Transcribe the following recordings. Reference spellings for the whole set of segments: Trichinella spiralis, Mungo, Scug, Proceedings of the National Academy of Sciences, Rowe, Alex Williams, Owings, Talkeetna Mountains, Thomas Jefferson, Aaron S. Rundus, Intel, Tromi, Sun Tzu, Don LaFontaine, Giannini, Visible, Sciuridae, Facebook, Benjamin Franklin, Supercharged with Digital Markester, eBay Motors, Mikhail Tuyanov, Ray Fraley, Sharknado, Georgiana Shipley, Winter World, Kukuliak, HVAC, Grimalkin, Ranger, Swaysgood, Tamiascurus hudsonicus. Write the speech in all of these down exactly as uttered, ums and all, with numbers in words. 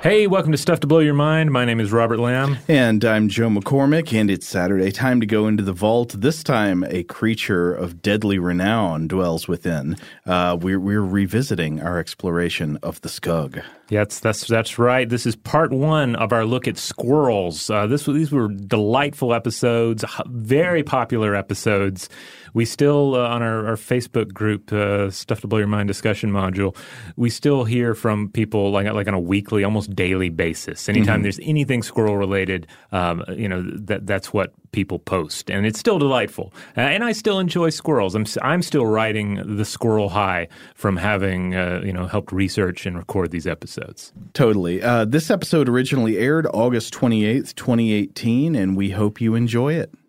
Hey, welcome to Stuff to Blow Your Mind. My name is Robert Lamb. And I'm Joe McCormick, and it's Saturday. Time to go into the vault. This time, a creature of deadly renown dwells within. Uh, we're, we're revisiting our exploration of the skug. Yeah, that's, that's that's right. This is part one of our look at squirrels. Uh, this These were delightful episodes, very popular episodes. We still, uh, on our, our Facebook group, uh, Stuff to Blow Your Mind discussion module, we still hear from people like like on a weekly, almost daily basis. Anytime mm-hmm. there's anything squirrel-related, um, you know, that that's what people post. And it's still delightful. Uh, and I still enjoy squirrels. I'm I'm still riding the squirrel high from having, uh, you know, helped research and record these episodes. Totally. Uh, this episode originally aired August twenty-eighth, twenty eighteen, and we hope you enjoy it.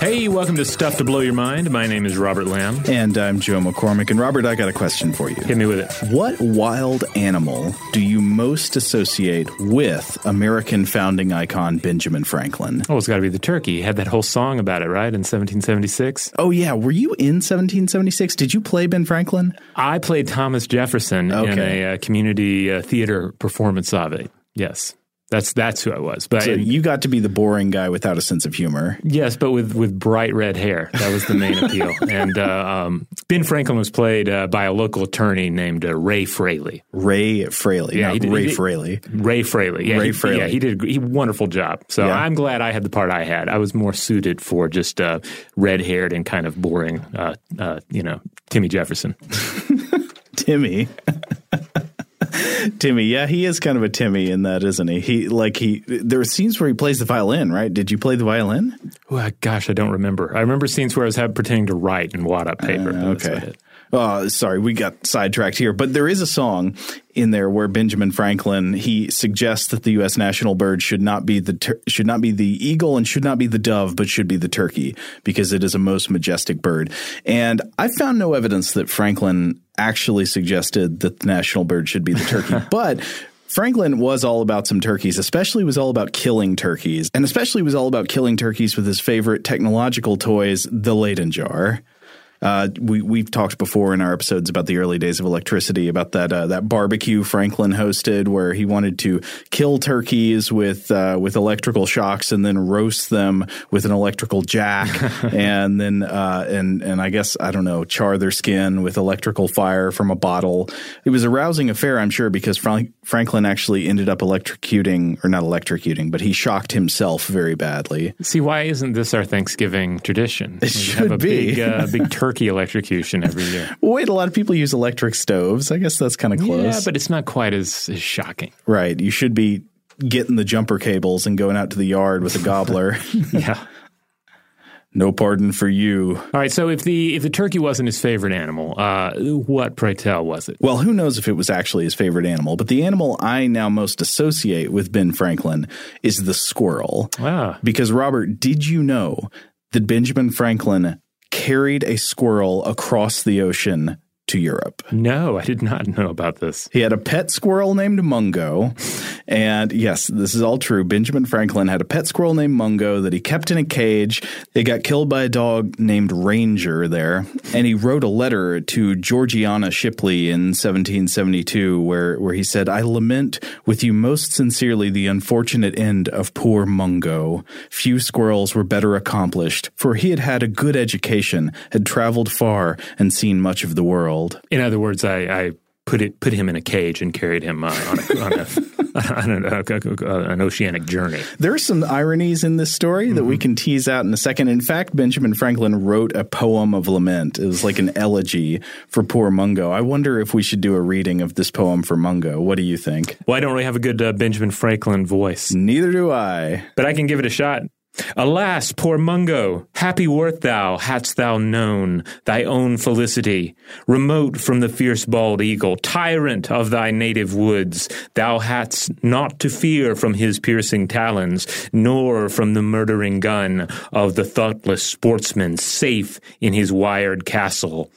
Hey, welcome to Stuff to Blow Your Mind. My name is Robert Lamb. And I'm Joe McCormick. And Robert, I got a question for you. Hit me with it. What wild animal do you most associate with American founding icon Benjamin Franklin? Oh, it's got to be the turkey. He had that whole song about it, right, in seventeen seventy-six? Oh, yeah. Were you in seventeen seventy-six? Did you play Ben Franklin? I played Thomas Jefferson okay. in a uh, community uh, theater performance of it, yes. That's that's who I was. But so you got to be the boring guy without a sense of humor. Yes, but with, with bright red hair. That was the main appeal. And uh, um, Ben Franklin was played uh, by a local attorney named uh, Ray Fraley. Ray Fraley. Yeah, he did, Ray he did, Fraley. Ray Fraley. Yeah, Ray he, Fraley. Yeah, he did a wonderful job. So yeah. I'm glad I had the part I had. I was more suited for just uh, red-haired and kind of boring, uh, uh, you know, Timmy Jefferson. Timmy. Timmy, yeah, he is kind of a Timmy in that, isn't he? He like he. There are scenes where he plays the violin, right? Did you play the violin? Well, gosh, I don't remember. I remember scenes where I was have, pretending to write in Wad-Up paper. Uh, okay. Oh, sorry, we got sidetracked here. But there is a song in there where Benjamin Franklin, he suggests that the U S national bird should not be the tur- should not be the eagle and should not be the dove, but should be the turkey because it is a most majestic bird. And I found no evidence that Franklin actually suggested that the national bird should be the turkey. But Franklin was all about some turkeys, especially was all about killing turkeys, and especially was all about killing turkeys with his favorite technological toys, the Leyden jar. Uh, we, we've talked before in our episodes about the early days of electricity, about that uh, that barbecue Franklin hosted where he wanted to kill turkeys with uh, with electrical shocks and then roast them with an electrical jack and then uh, and and I guess, I don't know, char their skin with electrical fire from a bottle. It was a rousing affair, I'm sure, because Frank, Franklin actually ended up electrocuting, or not electrocuting, but he shocked himself very badly. See, why isn't this our Thanksgiving tradition? It we should have a be. big, uh, big turkey electrocution every year. Wait, a lot of people use electric stoves. I guess that's kind of close. Yeah, but it's not quite as, as shocking. Right. You should be getting the jumper cables and going out to the yard with a gobbler. Yeah. No pardon for you. All right, so if the if the turkey wasn't his favorite animal, uh, what, pray tell, was it? Well, who knows if it was actually his favorite animal, but the animal I now most associate with Ben Franklin is the squirrel. Ah. Because, Robert, did you know that Benjamin Franklin carried a squirrel across the ocean to Europe? No, I did not know about this. He had a pet squirrel named Mungo. And yes, this is all true. Benjamin Franklin had a pet squirrel named Mungo that he kept in a cage. It got killed by a dog named Ranger there. And he wrote a letter to Georgiana Shipley in seventeen seventy-two where, where he said, "I lament with you most sincerely the unfortunate end of poor Mungo. Few squirrels were better accomplished, for he had had a good education, had traveled far, and seen much of the world." In other words, I, I put it put him in a cage and carried him uh, on, a, on, a, on, a, on, a, on an oceanic journey. There are some ironies in this story mm-hmm. that we can tease out in a second. In fact, Benjamin Franklin wrote a poem of lament. It was like an elegy for poor Mungo. I wonder if we should do a reading of this poem for Mungo. What do you think? Well, I don't really have a good uh, Benjamin Franklin voice. Neither do I. But I can give it a shot. Alas, poor Mungo, happy wert thou, hadst thou known thy own felicity. Remote from the fierce bald eagle, tyrant of thy native woods, thou hadst naught to fear from his piercing talons, nor from the murdering gun of the thoughtless sportsman, safe in his wired castle.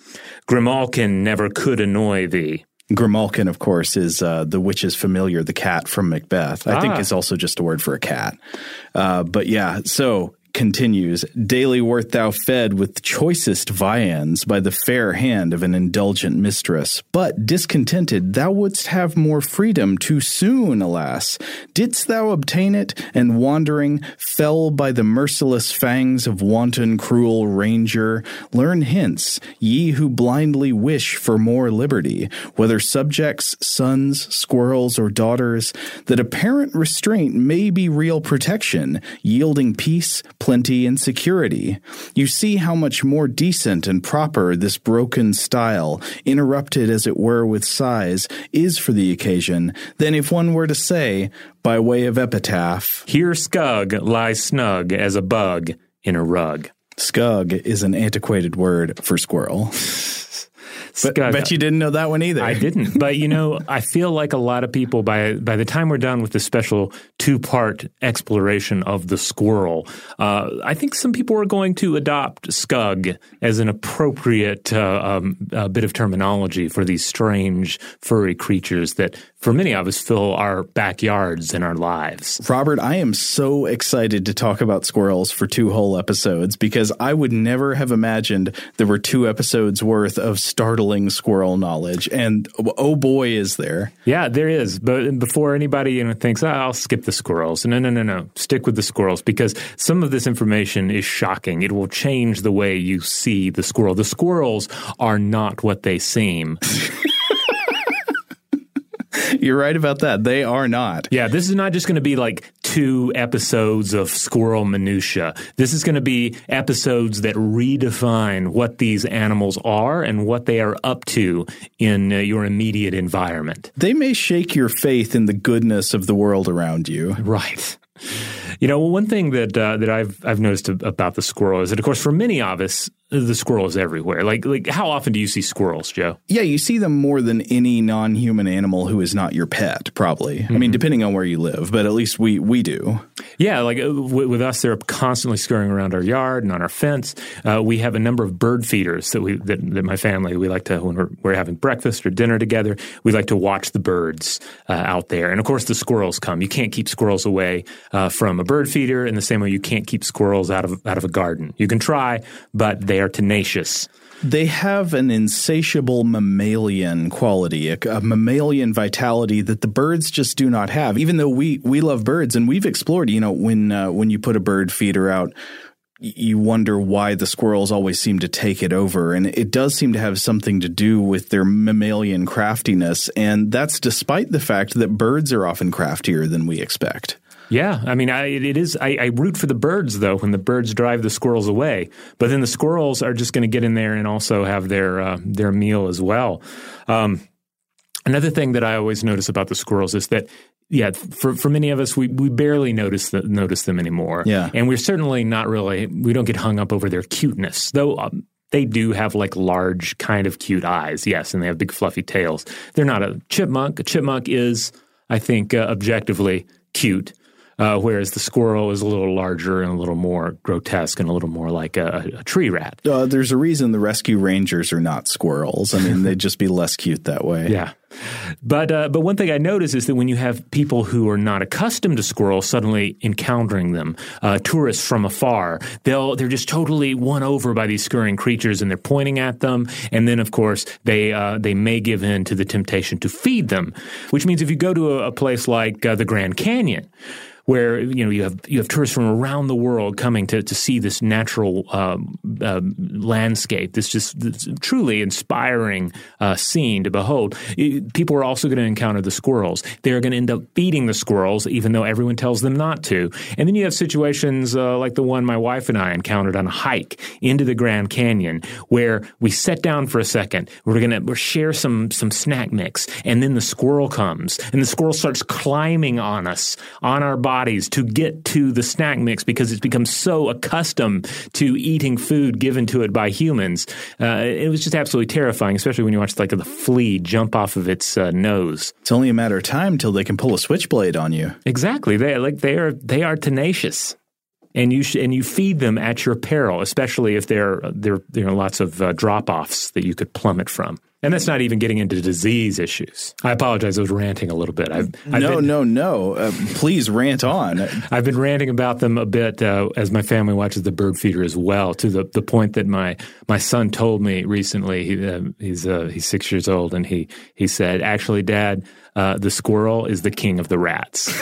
Grimalkin never could annoy thee. Grimalkin, of course, is uh, the witch's familiar, the cat from Macbeth. I ah. think is also just a word for a cat. Uh, but yeah, so continues, daily wert thou fed with choicest viands by the fair hand of an indulgent mistress. But discontented, thou wouldst have more freedom too soon, alas. Didst thou obtain it, and wandering, fell by the merciless fangs of wanton cruel Ranger? Learn hence, ye who blindly wish for more liberty, whether subjects, sons, squirrels, or daughters, that apparent restraint may be real protection, yielding peace, plenty, and security. You see how much more decent and proper this broken style, interrupted as it were with sighs, is for the occasion, than if one were to say, by way of epitaph, here Scug lies snug as a bug in a rug. Scug is an antiquated word for squirrel. But, bet you didn't know that one either. I didn't. But, you know, I feel like a lot of people, by by the time we're done with this special two-part exploration of the squirrel, uh, I think some people are going to adopt Scug as an appropriate uh, um, uh, bit of terminology for these strange furry creatures that, for many of us, fill our backyards and our lives. Robert, I am so excited to talk about squirrels for two whole episodes because I would never have imagined there were two episodes worth of startling squirrel knowledge, and oh boy, is there. Yeah, there is. But before anybody, you know, thinks, oh, I'll skip the squirrels. No, no, no, no. Stick with the squirrels because some of this information is shocking. It will change the way you see the squirrel. The squirrels are not what they seem. You're right about that. They are not. Yeah, this is not just going to be like two episodes of squirrel minutia. This is going to be episodes that redefine what these animals are and what they are up to in uh, your immediate environment. They may shake your faith in the goodness of the world around you. Right. You know, one thing that uh, that I've I've noticed about the squirrel is that, of course, for many of us, the squirrel is everywhere. Like, like, how often do you see squirrels, Joe? Yeah, you see them more than any non-human animal who is not your pet, probably. Mm-hmm. I mean, depending on where you live, but at least we we do. Yeah, like w- with us, they're constantly scurrying around our yard and on our fence. Uh, we have a number of bird feeders that we that, that my family, we like to, when we're, we're having breakfast or dinner together, we like to watch the birds uh, out there. And of course, the squirrels come. You can't keep squirrels away uh, from a bird feeder in the same way you can't keep squirrels out of out of a garden. You can try, but they are tenacious. They have an insatiable mammalian quality, a, a mammalian vitality that the birds just do not have, even though we we love birds. And we've explored, you know, when uh, when you put a bird feeder out, you wonder why the squirrels always seem to take it over. And it does seem to have something to do with their mammalian craftiness. And that's despite the fact that birds are often craftier than we expect. Yeah, I mean, I, it is. I, I root for the birds, though, when the birds drive the squirrels away. But then the squirrels are just going to get in there and also have their uh, their meal as well. Um, another thing that I always notice about the squirrels is that, yeah, for for many of us, we, we barely notice the, notice them anymore. Yeah. And we're certainly not really – we don't get hung up over their cuteness, though um, – they do have like large kind of cute eyes, yes, and they have big fluffy tails. They're not a chipmunk. A chipmunk is, I think, uh, objectively cute. Uh, whereas the squirrel is a little larger and a little more grotesque and a little more like a, a tree rat. Uh, there's a reason the rescue rangers are not squirrels. I mean, they'd just be less cute that way. Yeah. But uh, but one thing I notice is that when you have people who are not accustomed to squirrels suddenly encountering them, uh, tourists from afar, they'll they're just totally won over by these scurrying creatures, and they're pointing at them. And then, of course, they uh, they may give in to the temptation to feed them, which means if you go to a, a place like uh, the Grand Canyon, where you know you have you have tourists from around the world coming to, to see this natural uh, uh, landscape, this just this truly inspiring uh, scene to behold. It, people are also going to encounter the squirrels. They're going to end up feeding the squirrels, even though everyone tells them not to. And then you have situations uh, like the one my wife and I encountered on a hike into the Grand Canyon, where we sat down for a second. We're going to we'll share some some snack mix, and then the squirrel comes, and the squirrel starts climbing on us on our bodies. Bodies to get to the snack mix because it's become so accustomed to eating food given to it by humans. Uh, it was just absolutely terrifying, especially when you watch like the flea jump off of its uh, nose. It's only a matter of time till they can pull a switchblade on you. Exactly. They like they are they are tenacious, and you sh- and you feed them at your peril, especially if there there there are lots of uh, drop offs that you could plummet from. And that's not even getting into disease issues. I apologize. I was ranting a little bit. I've, I've no, been, no, no, no. Uh, please rant on. I've been ranting about them a bit uh, as my family watches the bird feeder as well, to the, the point that my, my son told me recently. He, uh, he's uh, he's six years old, and he, he said, actually, Dad, uh, the squirrel is the king of the rats.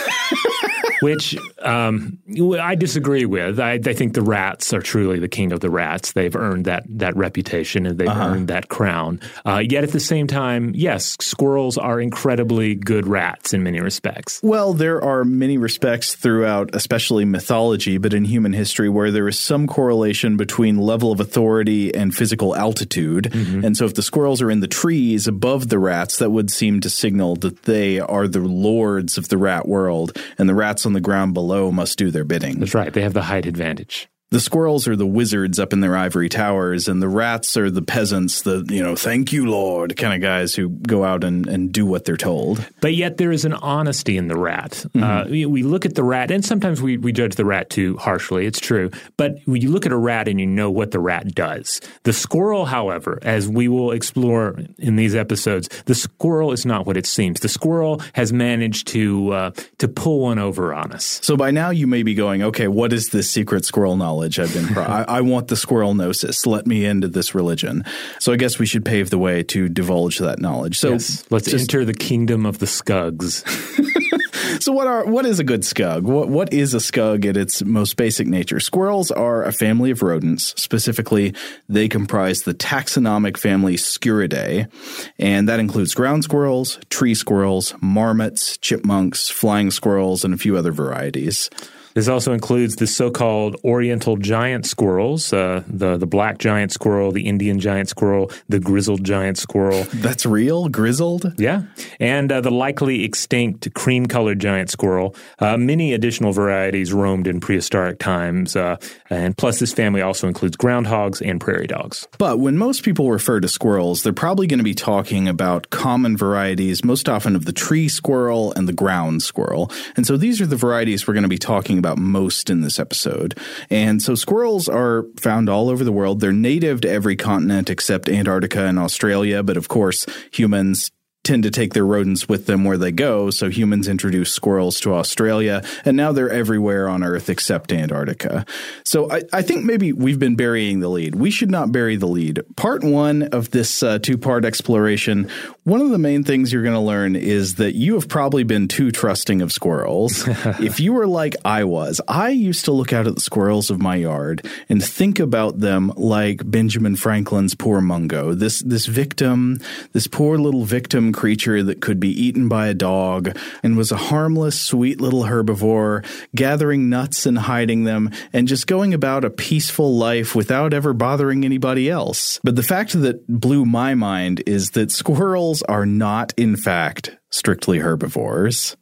Which um, I disagree with. I, I think the rats are truly the king of the rats. They've earned that that reputation, and they've uh-huh. earned that crown. Uh, yet at the same time, yes, squirrels are incredibly good rats in many respects. Well, there are many respects throughout, especially mythology, but in human history, where there is some correlation between level of authority and physical altitude. Mm-hmm. And so if the squirrels are in the trees above the rats, that would seem to signal that they are the lords of the rat world, and the rats on the ground below must do their bidding. That's right. They have the height advantage. The squirrels are the wizards up in their ivory towers, and the rats are the peasants, the, you know, thank you, Lord, kind of guys who go out and, and do what they're told. But yet there is an honesty in the rat. Mm-hmm. Uh, we, we look at the rat, and sometimes we, we judge the rat too harshly. It's true. But when you look at a rat and you know what the rat does. The squirrel, however, as we will explore in these episodes, the squirrel is not what it seems. The squirrel has managed to, uh, to pull one over on us. So by now you may be going, okay, what is this secret squirrel knowledge? I've been. Pro- I, I want the squirrel gnosis. Let me into this religion. So I guess we should pave the way to divulge that knowledge. So yes, let's just, enter the kingdom of the Scugs. So what are what is a good Scug? What what is a Scug at its most basic nature? Squirrels are a family of rodents. Specifically, they comprise the taxonomic family Sciuridae, and that includes ground squirrels, tree squirrels, marmots, chipmunks, flying squirrels, and a few other varieties. This also includes the so-called Oriental giant squirrels, uh, the the black giant squirrel, the Indian giant squirrel, the grizzled giant squirrel. That's real? Grizzled? Yeah. And uh, the likely extinct cream-colored giant squirrel. Uh, many additional varieties roamed in prehistoric times. Uh, and plus, this family also includes groundhogs and prairie dogs. But when most people refer to squirrels, they're probably going to be talking about common varieties, most often of the tree squirrel and the ground squirrel. And so these are the varieties we're going to be talking about most in this episode. And so squirrels are found all over the world. They're native to every continent except Antarctica and Australia. But of course, humans tend to take their rodents with them where they go. So humans introduced squirrels to Australia, and now they're everywhere on Earth except Antarctica. So I, I think maybe we've been burying the lead. We should not bury the lead. Part one of this uh, two-part exploration, one of the main things you're going to learn is that you have probably been too trusting of squirrels. If you were like I was, I used to look out at the squirrels of my yard and think about them like Benjamin Franklin's poor Mungo, this, this victim, this poor little victim creature that could be eaten by a dog and was a harmless, sweet little herbivore, gathering nuts and hiding them and just going about a peaceful life without ever bothering anybody else. But the fact that blew my mind is that squirrels are not, in fact, strictly herbivores.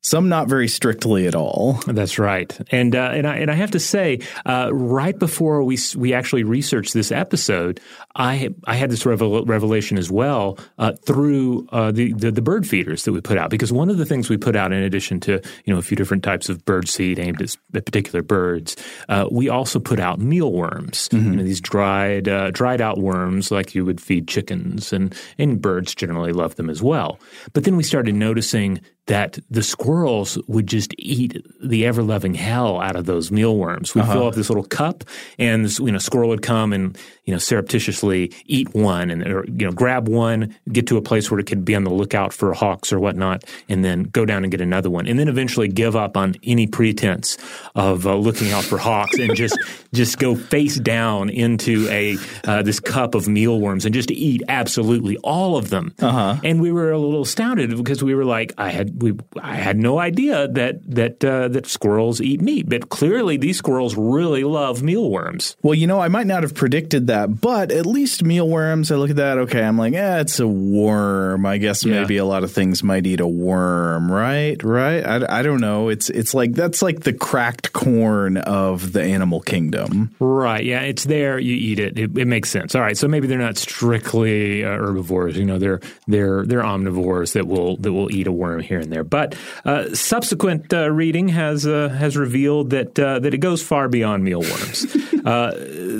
Some not very strictly at all. That's right. And uh, and, I, and I have to say, uh, right before we we actually researched this episode, I I had this revel- revelation as well uh, through uh, the, the the bird feeders that we put out. Because one of the things we put out, in addition to you know a few different types of bird seed aimed at, at particular birds, uh, we also put out mealworms, mm-hmm. you know, these dried uh, dried out worms like you would feed chickens, and, and birds generally love them as well. But then we started noticing that the squirrels would just eat the ever-loving hell out of those mealworms. We'd uh-huh. fill up this little cup, and this, you know, squirrel would come and you know surreptitiously eat one, and or you know grab one, get to a place where it could be on the lookout for hawks or whatnot, and then go down and get another one, and then eventually give up on any pretense of uh, looking out for hawks, and just just go face down into a uh, this cup of mealworms and just eat absolutely all of them. Uh-huh. And we were a little astounded because we were like, I had. We, I had no idea that that uh, that squirrels eat meat, but clearly these squirrels really love mealworms. Well, you know, I might not have predicted that, but at least mealworms, I look at that, okay, I'm like, eh, it's a worm. I guess yeah. maybe a lot of things might eat a worm, right? Right? I, I don't know. It's it's like that's like the cracked corn of the animal kingdom. Right. Yeah, it's there. You eat it. It, it makes sense. All right. So maybe they're not strictly uh, herbivores. You know, they're they're they're omnivores that will that will eat a worm here and there. But uh, subsequent uh, reading has uh, has revealed that uh, that it goes far beyond mealworms. uh,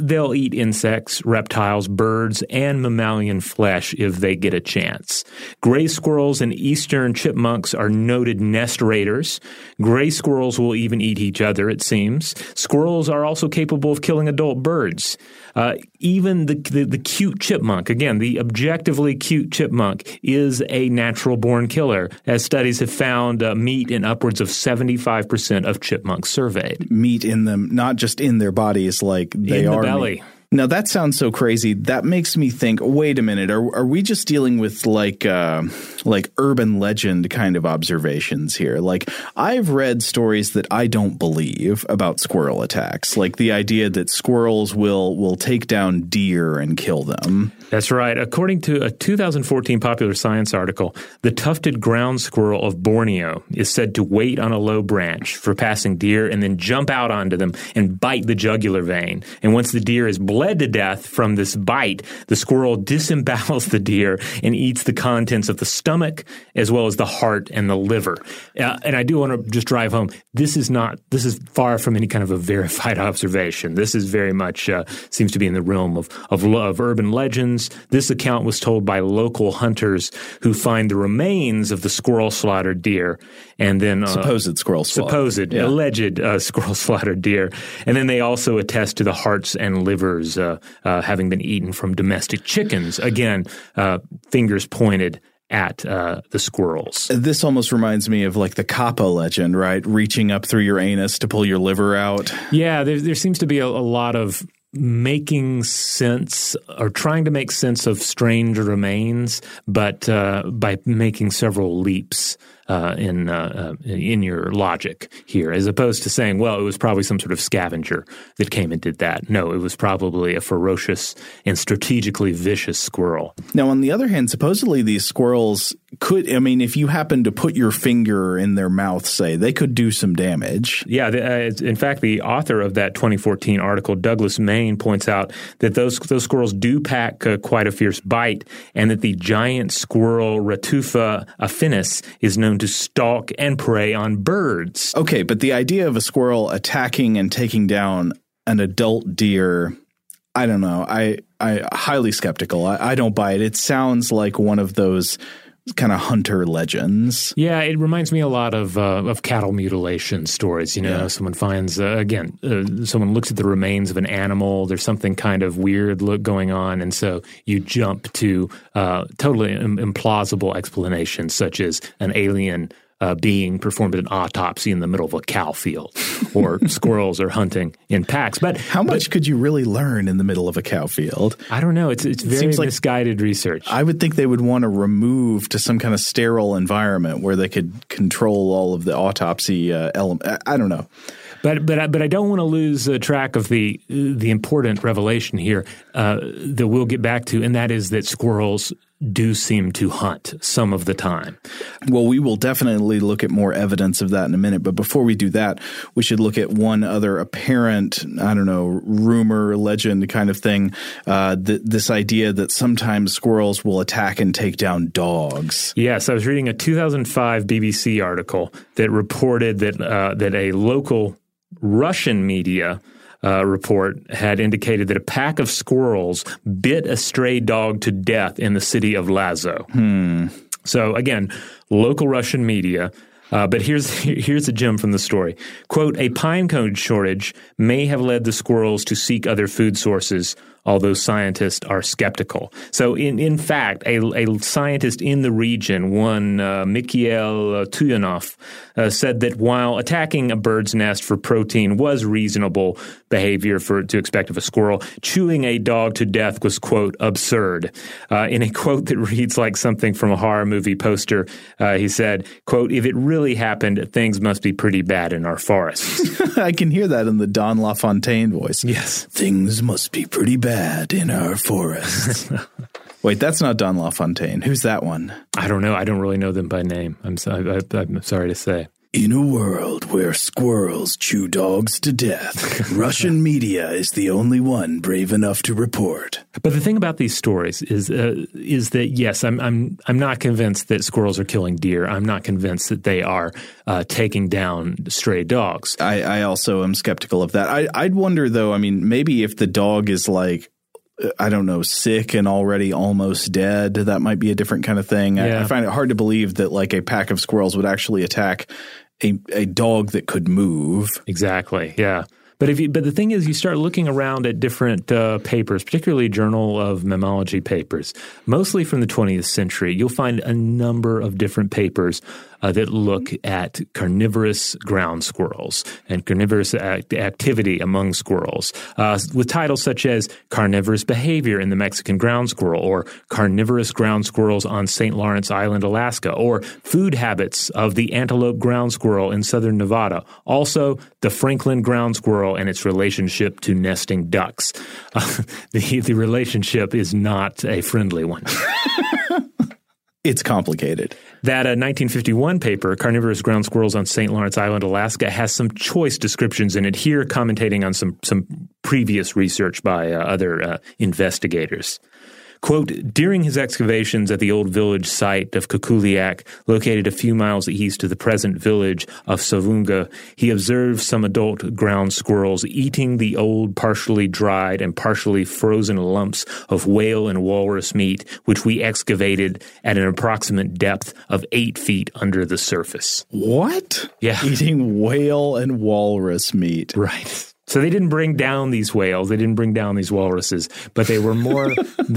they'll eat insects, reptiles, birds, and mammalian flesh if they get a chance. Gray squirrels and eastern chipmunks are noted nest raiders. Gray squirrels will even eat each other, it seems. Squirrels are also capable of killing adult birds. Uh, even the, the the cute chipmunk, again, the objectively cute chipmunk, is a natural-born killer, as studies have found uh, meat in upwards of seventy-five percent of chipmunks surveyed. Meat in them, not just in their bodies, like they in are the belly. Meat. Now, that sounds so crazy. That makes me think, wait a minute, are are we just dealing with like uh, like urban legend kind of observations here? Like, I've read stories that I don't believe about squirrel attacks, like the idea that squirrels will, will take down deer and kill them. That's right. According to a two thousand fourteen Popular Science article, the tufted ground squirrel of Borneo is said to wait on a low branch for passing deer and then jump out onto them and bite the jugular vein. And once the deer is blown, bled to death from this bite, the squirrel disembowels the deer and eats the contents of the stomach as well as the heart and the liver. Uh, and I do want to just drive home, this is not, this is far from any kind of a verified observation. This is very much, uh, seems to be in the realm of, of, of urban legends. This account was told by local hunters who find the remains of the squirrel-slaughtered deer and then... Uh, supposed squirrel slaughtered. Supposed, yeah. alleged uh, squirrel-slaughtered deer. And then they also attest to the hearts and livers Uh, uh, having been eaten from domestic chickens. Again, uh, fingers pointed at uh, the squirrels. This almost reminds me of like the Kappa legend, right? Reaching up through your anus to pull your liver out. Yeah, there, there seems to be a, a lot of making sense or trying to make sense of strange remains, but uh, by making several leaps Uh, in uh, uh, in your logic here, as opposed to saying, well, it was probably some sort of scavenger that came and did that. No, it was probably a ferocious and strategically vicious squirrel. Now, on the other hand, supposedly these squirrels could, I mean, if you happen to put your finger in their mouth, say, they could do some damage. Yeah. The, uh, in fact, the author of that twenty fourteen article, Douglas May, Maine points out that those those squirrels do pack uh, quite a fierce bite, and that the giant squirrel Retufa affinis is known to stalk and prey on birds. Okay, but the idea of a squirrel attacking and taking down an adult deer, I don't know. I I highly skeptical. I, I don't buy it. It sounds like one of those kind of hunter legends. Yeah, it reminds me a lot of uh, of cattle mutilation stories. You know, yeah. someone finds uh, again, uh, someone looks at the remains of an animal. There's something kind of weird look going on, and so you jump to uh, totally im- implausible explanations, such as an alien Uh, being performed an autopsy in the middle of a cow field, or squirrels are hunting in packs. But how much but, could you really learn in the middle of a cow field? I don't know. It's it's very it misguided like, research. I would think they would want to remove to some kind of sterile environment where they could control all of the autopsy uh, element. I, I don't know. But but I, but I don't want to lose uh, track of the the important revelation here uh, that we'll get back to, and that is that squirrels do seem to hunt some of the time. Well, we will definitely look at more evidence of that in a minute. But before we do that, we should look at one other apparent, I don't know, rumor, legend kind of thing, uh, th- this idea that sometimes squirrels will attack and take down dogs. Yes, I was reading a two thousand five B B C article that reported that uh, that a local Russian media Uh, report had indicated that a pack of squirrels bit a stray dog to death in the city of Lazo. Hmm. So again, local Russian media. Uh, but here's here's a gem from the story. Quote, "A pine cone shortage may have led the squirrels to seek other food sources, although scientists are skeptical." So in, in fact, a, a scientist in the region, one uh, Mikhail Tuyanov, uh, said that while attacking a bird's nest for protein was reasonable behavior for to expect of a squirrel, chewing a dog to death was, quote, absurd. Uh, in a quote that reads like something from a horror movie poster, uh, he said, quote, "If it really happened, things must be pretty bad in our forests." I can hear that in the Don LaFontaine voice. Yes. Things must be pretty bad. Bad in our forests. Wait, that's not Don LaFontaine. Who's that one? I don't know. I don't really know them by name. I'm, so, I, I, I'm sorry to say. In a world where squirrels chew dogs to death, Russian media is the only one brave enough to report. But the thing about these stories is uh, is that, yes, I'm I'm I'm not convinced that squirrels are killing deer. I'm not convinced that they are uh, taking down stray dogs. I, I also am skeptical of that. I, I'd wonder, though, I mean, maybe if the dog is like, I don't know, sick and already almost dead. That might be a different kind of thing. Yeah. I, I find it hard to believe that like a pack of squirrels would actually attack a, a dog that could move. Exactly. Yeah. But if you, but the thing is, you start looking around at different uh, papers, particularly Journal of Mammalogy papers, mostly from the twentieth century. You'll find a number of different papers uh, that look at carnivorous ground squirrels and carnivorous act- activity among squirrels, uh, with titles such as "Carnivorous Behavior in the Mexican Ground Squirrel" or "Carnivorous Ground Squirrels on Saint Lawrence Island, Alaska," or "Food Habits of the Antelope Ground Squirrel in Southern Nevada." Also, "The Franklin Ground Squirrel and its relationship to nesting ducks." Uh, the, the relationship is not a friendly one. It's complicated. That uh, nineteen fifty-one paper, "Carnivorous Ground Squirrels on Saint Lawrence Island, Alaska," has some choice descriptions in it here, commentating on some, some previous research by uh, other uh, investigators. Quote, "During his excavations at the old village site of Kukuliak, located a few miles east of the present village of Savunga, he observed some adult ground squirrels eating the old partially dried and partially frozen lumps of whale and walrus meat, which we excavated at an approximate depth of eight feet under the surface." What? Yeah. Eating whale and walrus meat. Right. So they didn't bring down these whales, they didn't bring down these walruses, but they were more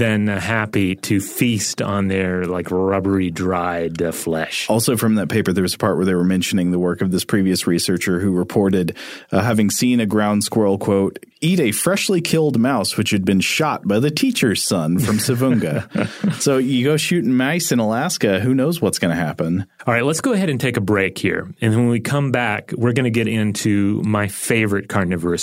than uh, happy to feast on their like rubbery dried uh, flesh. Also from that paper, there was a part where they were mentioning the work of this previous researcher who reported uh, having seen a ground squirrel, quote, eat a freshly killed mouse which had been shot by the teacher's son from Savunga. So you go shooting mice in Alaska, who knows what's going to happen. All right, let's go ahead and take a break here. And when we come back, we're going to get into my favorite carnivorous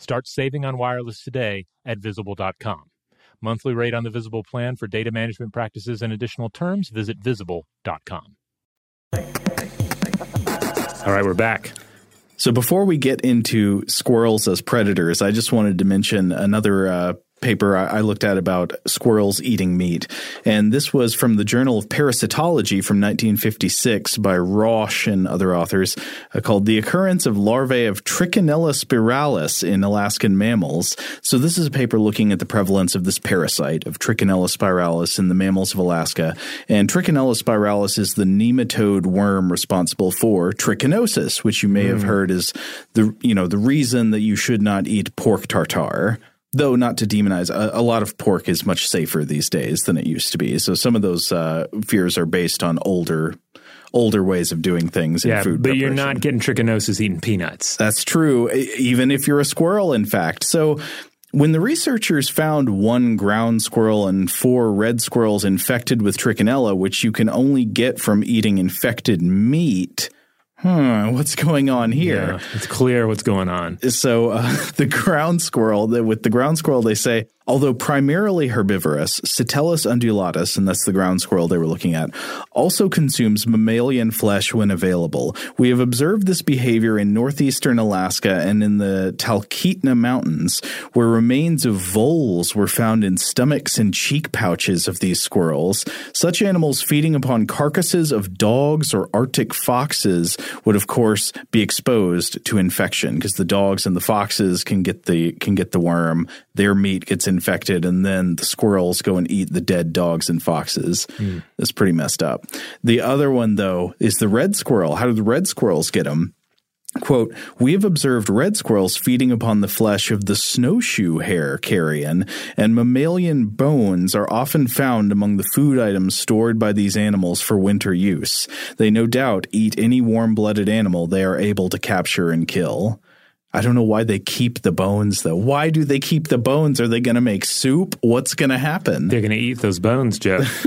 Start saving on wireless today at visible dot com. Monthly rate on the Visible plan for data management practices and additional terms, visit visible dot com. All right, we're back. So before we get into squirrels as predators, I just wanted to mention another uh, paper I looked at about squirrels eating meat, and this was from the Journal of Parasitology from nineteen fifty-six by Rausch and other authors, uh, called The Occurrence of Larvae of Trichinella Spiralis in Alaskan Mammals. So this is a paper looking at the prevalence of this parasite of Trichinella spiralis in the mammals of Alaska, and Trichinella spiralis is the nematode worm responsible for trichinosis, which you may mm. have heard is the you know the reason that you should not eat pork tartare. Though not to demonize, a, a lot of pork is much safer these days than it used to be. So some of those uh, fears are based on older older ways of doing things in yeah, food but preparation. You're not getting trichinosis eating peanuts. That's true, even if you're a squirrel, in fact. So when the researchers found one ground squirrel and four red squirrels infected with trichinella, which you can only get from eating infected meat— Hmm, what's going on here? Yeah, it's clear what's going on. So uh, the ground squirrel, the, with the ground squirrel, they say, although primarily herbivorous, Satellus undulatus, and that's the ground squirrel they were looking at, also consumes mammalian flesh when available. We have observed this behavior in northeastern Alaska and in the Talkeetna Mountains, where remains of voles were found in stomachs and cheek pouches of these squirrels. Such animals feeding upon carcasses of dogs or Arctic foxes would, of course, be exposed to infection, because the dogs and the foxes can get the can get the worm. Their meat gets infected, and then the squirrels go and eat the dead dogs and foxes. Mm. That's pretty messed up. The other one, though, is the red squirrel. How do the red squirrels get them? Quote, we have observed red squirrels feeding upon the flesh of the snowshoe hare carrion, and mammalian bones are often found among the food items stored by these animals for winter use. They no doubt eat any warm-blooded animal they are able to capture and kill. I don't know why they keep the bones, though. Why do they keep the bones? Are they going to make soup? What's going to happen? They're going to eat those bones, Jeff.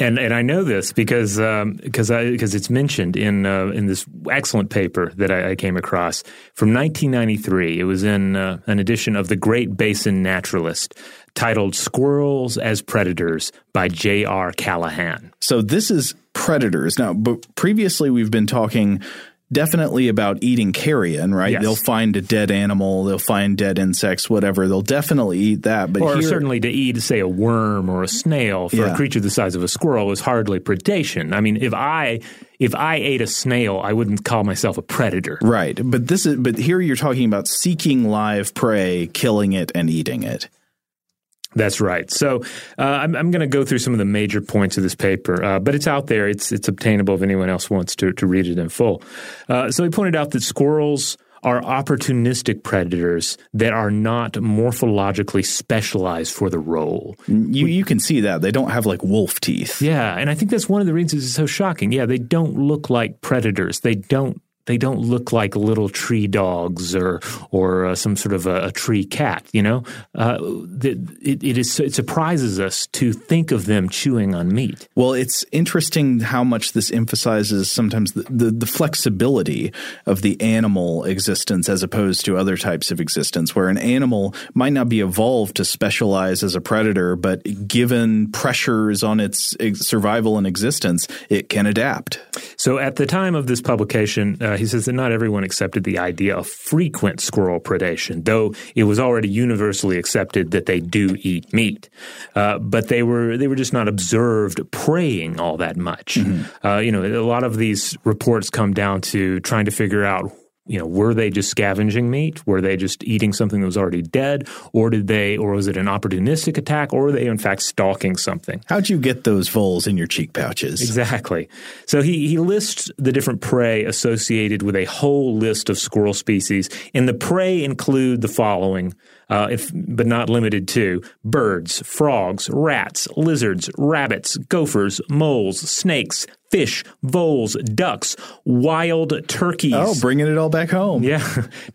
And and I know this because because um, because it's mentioned in uh, in this excellent paper that I, I came across from nineteen ninety-three. It was in uh, an edition of the Great Basin Naturalist, titled "Squirrels as Predators" by J R Callahan. So this is predators now, but previously we've been talking definitely about eating carrion, right? Yes. They'll find a dead animal, they'll find dead insects, whatever. They'll definitely eat that. But or here, certainly to eat, say, a worm or a snail for yeah. a creature the size of a squirrel is hardly predation. I mean, if I if I ate a snail, I wouldn't call myself a predator. Right. But this is but here you're talking about seeking live prey, killing it, and eating it. That's right. So uh, I'm, I'm going to go through some of the major points of this paper, uh, but it's out there. It's it's obtainable if anyone else wants to, to read it in full. Uh, so he pointed out that squirrels are opportunistic predators that are not morphologically specialized for the role. You you can see that. They don't have like wolf teeth. Yeah, and I think that's one of the reasons it's so shocking. Yeah, they don't look like predators. They don't. They don't look like little tree dogs or or uh, some sort of a, a tree cat, you know. Uh, it, it is it surprises us to think of them chewing on meat. Well, it's interesting how much this emphasizes sometimes the, the, the flexibility of the animal existence as opposed to other types of existence, where an animal might not be evolved to specialize as a predator, but given pressures on its survival and existence, it can adapt. So at the time of this publication, uh, he says that not everyone accepted the idea of frequent squirrel predation, though it was already universally accepted that they do eat meat. Uh, but they were they were just not observed preying all that much. Mm-hmm. Uh, you know, a lot of these reports come down to trying to figure out, you know, were they just scavenging meat? Were they just eating something that was already dead? Or did they – or was it an opportunistic attack? Or were they in fact stalking something? How'd you get those voles in your cheek pouches? Exactly. So he, he lists the different prey associated with a whole list of squirrel species. And the prey include the following – Uh, if but not limited to birds, frogs, rats, lizards, rabbits, gophers, moles, snakes, fish, voles, ducks, wild turkeys. Oh, bringing it all back home. Yeah.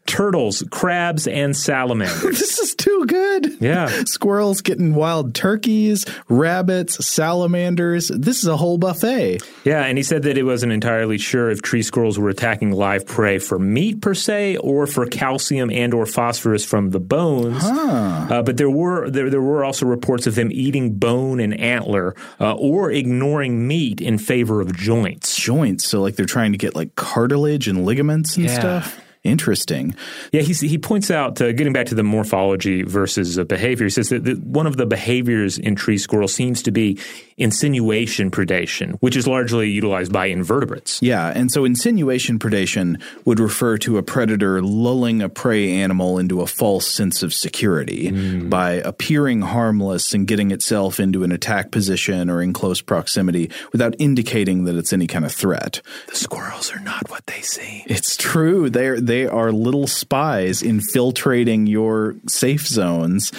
Turtles, crabs, and salamanders. This is too good. Yeah. Squirrels getting wild turkeys, rabbits, salamanders. This is a whole buffet. Yeah, and he said that it wasn't entirely sure if tree squirrels were attacking live prey for meat per se or for calcium and or phosphorus from the bone. Huh. Uh, but there were there, there were also reports of them eating bone and antler uh, or ignoring meat in favor of joints. Joints. So like they're trying to get like cartilage and ligaments and yeah. stuff. Interesting. Yeah, he's, he points out, uh, getting back to the morphology versus uh, behavior, he says that the, one of the behaviors in tree squirrel seems to be insinuation predation, which is largely utilized by invertebrates. Yeah, and so insinuation predation would refer to a predator lulling a prey animal into a false sense of security mm. by appearing harmless and getting itself into an attack position or in close proximity without indicating that it's any kind of threat. The squirrels are not what they seem. It's true. They're they They are little spies infiltrating your safe zones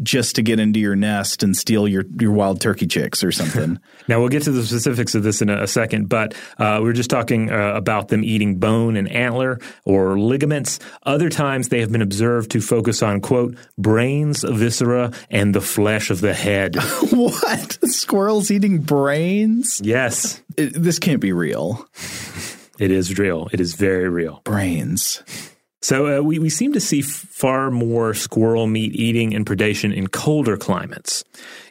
just to get into your nest and steal your, your wild turkey chicks or something. Now, we'll get to the specifics of this in a, a second, but uh, we were just talking uh, about them eating bone and antler or ligaments. Other times they have been observed to focus on, quote, brains, viscera, and the flesh of the head. What? Squirrels eating brains? Yes. It, this can't be real. It is real. It is very real. Brains. So uh, we, we seem to see f- far more squirrel meat eating and predation in colder climates,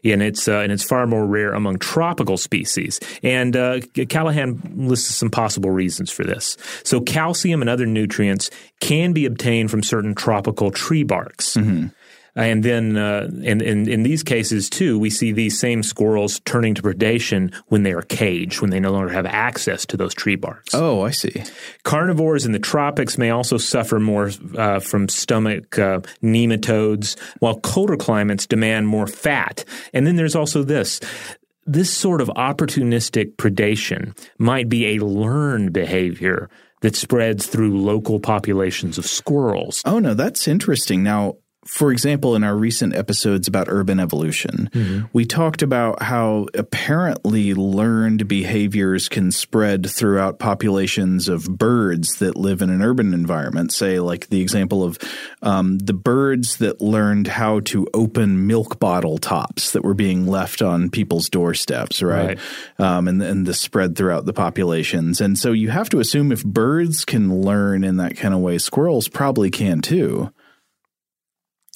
and it's uh, and it's far more rare among tropical species. And uh, Callahan lists some possible reasons for this. So calcium and other nutrients can be obtained from certain tropical tree barks. Mm-hmm. And then uh, in, in, in these cases, too, we see these same squirrels turning to predation when they are caged, when they no longer have access to those tree barks. Oh, I see. Carnivores in the tropics may also suffer more uh, from stomach uh, nematodes, while colder climates demand more fat. And then there's also this. This sort of opportunistic predation might be a learned behavior that spreads through local populations of squirrels. Oh, no, that's interesting. Now, for example, in our recent episodes about urban evolution, mm-hmm. we talked about how apparently learned behaviors can spread throughout populations of birds that live in an urban environment. Say, like the example of um, the birds that learned how to open milk bottle tops that were being left on people's doorsteps, right? right. Um, and, and this spread throughout the populations. And so you have to assume if birds can learn in that kind of way, squirrels probably can too.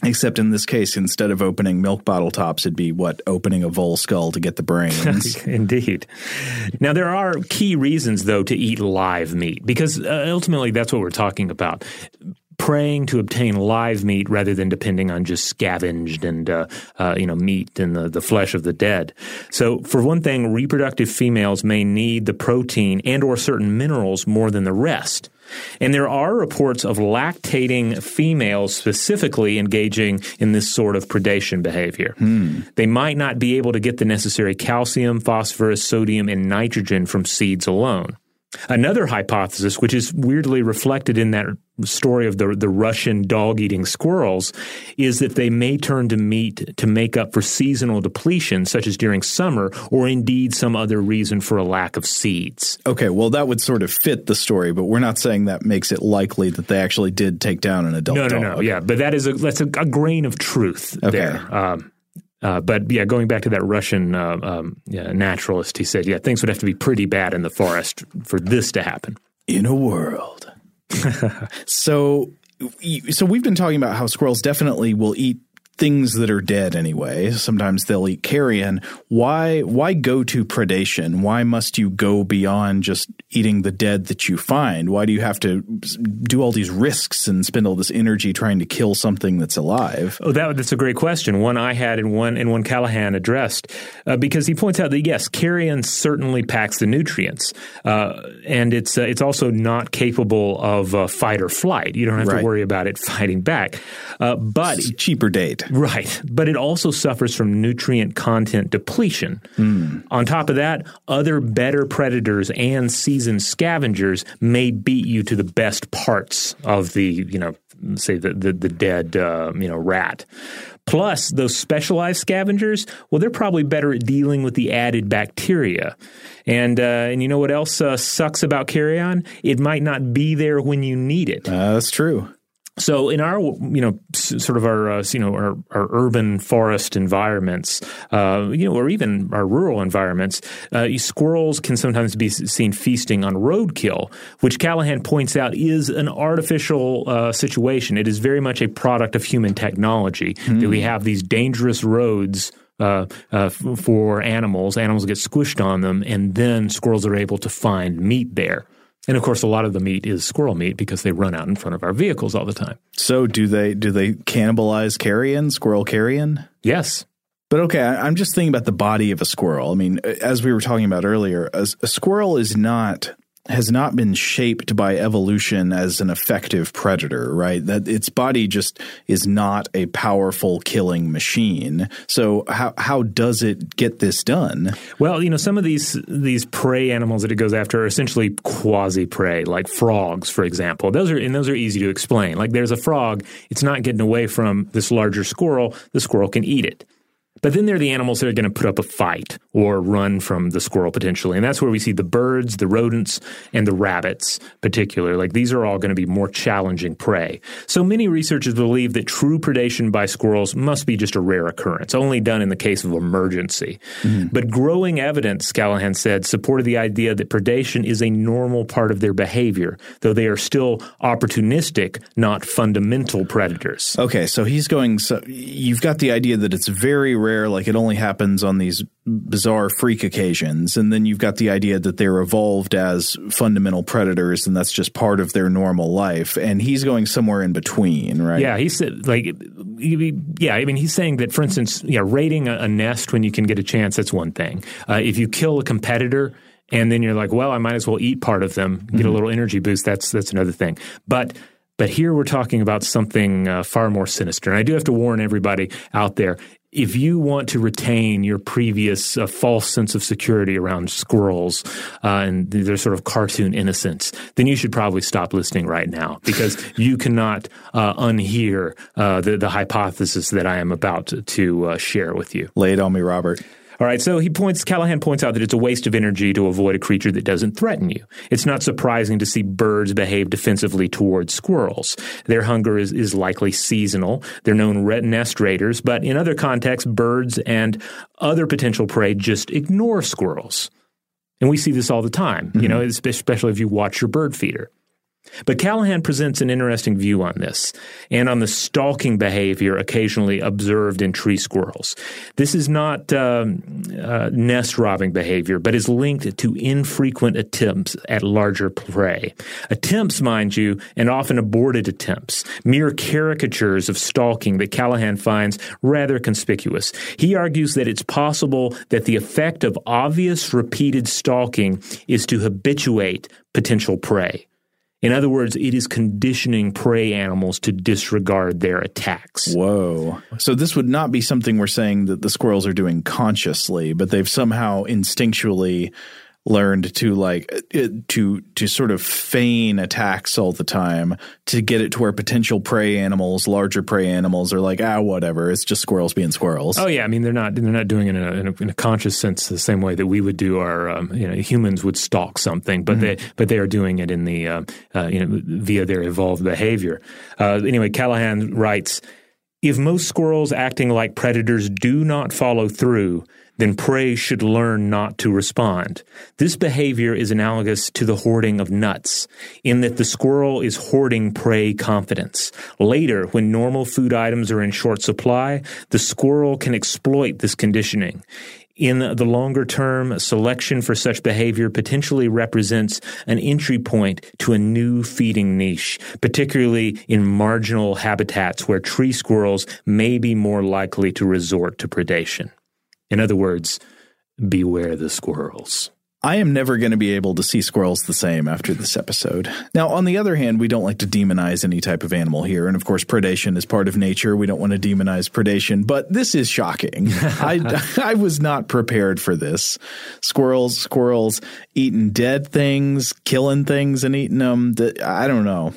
Except in this case, instead of opening milk bottle tops, it'd be, what, opening a vole skull to get the brains. Indeed. Now, there are key reasons, though, to eat live meat, because uh, ultimately that's what we're talking about. Praying to obtain live meat rather than depending on just scavenged and, uh, uh, you know, meat and the, the flesh of the dead. So for one thing, reproductive females may need the protein and or certain minerals more than the rest. And there are reports of lactating females specifically engaging in this sort of predation behavior. Hmm. They might not be able to get the necessary calcium, phosphorus, sodium, and nitrogen from seeds alone. Another hypothesis, which is weirdly reflected in that story of the, the Russian dog-eating squirrels, is that they may turn to meat to make up for seasonal depletion, such as during summer, or indeed some other reason for a lack of seeds. Okay, well, that would sort of fit the story, but we're not saying that makes it likely that they actually did take down an adult no, dog. No, no, no, yeah, but that is a, that's a, a grain of truth okay. there. Um Uh, but, yeah, going back to that Russian uh, um, yeah, naturalist, he said, yeah, things would have to be pretty bad in the forest for this to happen. In a world. so, so we've been talking about how squirrels definitely will eat things that are dead anyway. Sometimes they'll eat carrion. Why, why go to predation? Why must you go beyond just eating the dead that you find? Why do you have to do all these risks and spend all this energy trying to kill something that's alive? Oh, that, that's a great question. One I had and one and one Callahan addressed uh, because he points out that, yes, carrion certainly packs the nutrients. Uh, and it's uh, it's also not capable of uh, fight or flight. You don't have right. to worry about it fighting back. Uh, but it's a cheaper date. Right. But it also suffers from nutrient content depletion. Mm. On top of that, other better predators and seasoned scavengers may beat you to the best parts of the, you know, say the the, the dead, uh, you know, rat. Plus, those specialized scavengers, well, they're probably better at dealing with the added bacteria. And uh, and you know what else uh, sucks about carrion? It might not be there when you need it. Uh, that's true. So in our, you know, sort of our, uh, you know, our, our urban forest environments, uh, you know, or even our rural environments, uh, squirrels can sometimes be seen feasting on roadkill, which Callahan points out is an artificial uh, situation. It is very much a product of human technology mm-hmm. that we have these dangerous roads Uh, uh, for animals. Animals get squished on them, and then squirrels are able to find meat there. And of course, a lot of the meat is squirrel meat because they run out in front of our vehicles all the time. So do they do they cannibalize carrion, squirrel carrion? Yes. But okay, I'm just thinking about the body of a squirrel. I mean, as we were talking about earlier, a, a squirrel is not has not been shaped by evolution as an effective predator, right? That its body just is not a powerful killing machine. So how how does it get this done? Well, you know, some of these these prey animals that it goes after are essentially quasi-prey, like frogs, for example. Those are and those are easy to explain. Like there's a frog, it's not getting away from this larger squirrel. The squirrel can eat it. But then there are the animals that are going to put up a fight or run from the squirrel potentially. And that's where we see the birds, the rodents, and the rabbits particularly. Like these are all going to be more challenging prey. So many researchers believe that true predation by squirrels must be just a rare occurrence, only done in the case of emergency. Mm. But growing evidence, Callahan said, supported the idea that predation is a normal part of their behavior, though they are still opportunistic, not fundamental predators. Okay, so he's going – so you've got the idea that it's very rare. Like it only happens on these bizarre freak occasions. And then you've got the idea that they're evolved as fundamental predators and that's just part of their normal life. And he's going somewhere in between, right? Yeah, he said like – yeah, I mean he's saying that, for instance, yeah, raiding a, a nest when you can get a chance, that's one thing. Uh, if you kill a competitor and then you're like, well, I might as well eat part of them, get mm-hmm. a little energy boost, that's that's another thing. But – But here we're talking about something uh, far more sinister. And I do have to warn everybody out there, if you want to retain your previous uh, false sense of security around squirrels uh, and their sort of cartoon innocence, then you should probably stop listening right now because you cannot uh, unhear uh, the, the hypothesis that I am about to, to uh, share with you. Lay it on me, Robert. All right, so he points, Callahan points out that it's a waste of energy to avoid a creature that doesn't threaten you. It's not surprising to see birds behave defensively towards squirrels. Their hunger is, is likely seasonal. They're known nest raiders, but in other contexts, birds and other potential prey just ignore squirrels. And we see this all the time, mm-hmm. you know, especially if you watch your bird feeder. But Callahan presents an interesting view on this and on the stalking behavior occasionally observed in tree squirrels. This is not um, uh, nest-robbing behavior, but is linked to infrequent attempts at larger prey. Attempts, mind you, and often aborted attempts, mere caricatures of stalking that Callahan finds rather conspicuous. He argues that it's possible that the effect of obvious repeated stalking is to habituate potential prey. In other words, it is conditioning prey animals to disregard their attacks. Whoa. So this would not be something we're saying that the squirrels are doing consciously, but they've somehow instinctually learned to like to to sort of feign attacks all the time to get it to where potential prey animals, larger prey animals, are like, ah, whatever. It's just squirrels being squirrels. Oh yeah, I mean they're not they're not doing it in a, in a, in a conscious sense the same way that we would do our um, you know humans would stalk something, but mm-hmm. they but they are doing it in the uh, uh, you know via their evolved behavior. Uh, anyway, Callahan writes, if most squirrels acting like predators do not follow through, then prey should learn not to respond. This behavior is analogous to the hoarding of nuts, in that the squirrel is hoarding prey confidence. Later, when normal food items are in short supply, the squirrel can exploit this conditioning. In the longer term, selection for such behavior potentially represents an entry point to a new feeding niche, particularly in marginal habitats where tree squirrels may be more likely to resort to predation. In other words, beware the squirrels. I am never going to be able to see squirrels the same after this episode. Now, on the other hand, we don't like to demonize any type of animal here. And, of course, predation is part of nature. We don't want to demonize predation. But this is shocking. I, I was not prepared for this. Squirrels, squirrels eating dead things, killing things and eating them. I don't know.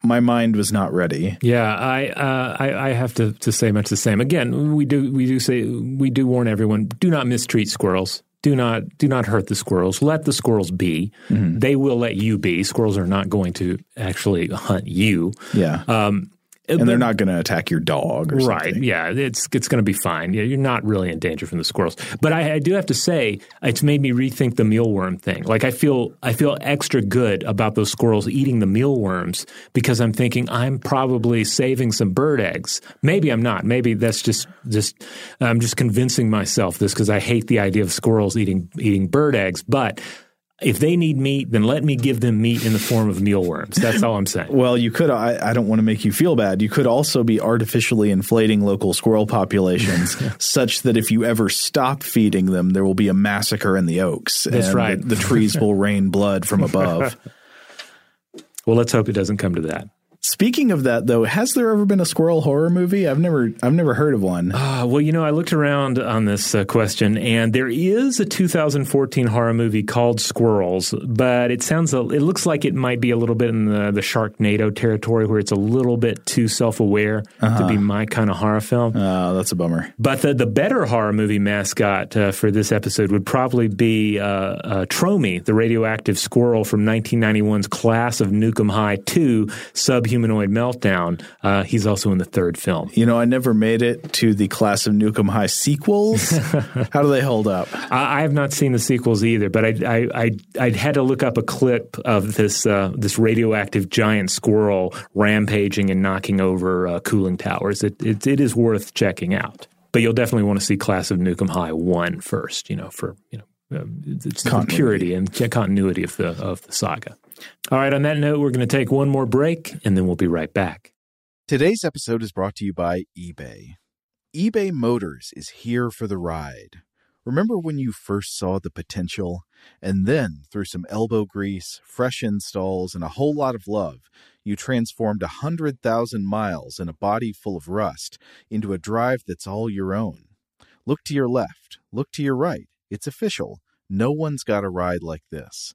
My mind was not ready. Yeah, I uh, I, I have to, to say much the same. Again, we do we do say we do warn everyone: do not mistreat squirrels. Do not do not hurt the squirrels. Let the squirrels be. Mm-hmm. They will let you be. Squirrels are not going to actually hunt you. Yeah. Um, and but, they're not going to attack your dog or right, something. Right, yeah. It's it's going to be fine. Yeah, you're not really in danger from the squirrels. But I, I do have to say it's made me rethink the mealworm thing. Like I feel I feel extra good about those squirrels eating the mealworms because I'm thinking I'm probably saving some bird eggs. Maybe I'm not. Maybe that's just just I'm just convincing myself this because I hate the idea of squirrels eating eating bird eggs. But If they need meat, then let me give them meat in the form of mealworms. That's all I'm saying. Well, you could. I, I don't want to make you feel bad. You could also be artificially inflating local squirrel populations such that if you ever stop feeding them, there will be a massacre in the Oaks. That's and right. The, the trees will rain blood from above. Well, let's hope it doesn't come to that. Speaking of that, though, has there ever been a squirrel horror movie? I've never I've never heard of one. Uh, well, you know, I looked around on this uh, question, and there is a two thousand fourteen horror movie called Squirrels, but it sounds a, it looks like it might be a little bit in the, the Sharknado territory where it's a little bit too self-aware uh-huh. to be my kind of horror film. Oh, uh, that's a bummer. But the, the better horror movie mascot uh, for this episode would probably be uh, uh, Tromi, the radioactive squirrel from nineteen ninety-one's Class of Nukem High two, sub Humanoid Meltdown. Uh, he's also in the third film. You know, I never made it to the Class of Nukem High sequels. How do they hold up? I, I have not seen the sequels either, but I I I I'd had to look up a clip of this uh, this radioactive giant squirrel rampaging and knocking over uh, cooling towers. It, it it is worth checking out, but you'll definitely want to see Class of Nukem High one first. You know, for you know. Uh, it's the purity and continuity of the of the saga. All right, on that note, we're going to take one more break, and then we'll be right back. Today's episode is brought to you by eBay. eBay Motors is here for the ride. Remember when you first saw the potential? And then, through some elbow grease, fresh installs, and a whole lot of love, you transformed one hundred thousand miles and a body full of rust into a drive that's all your own. Look to your left. Look to your right. It's official. No one's got a ride like this.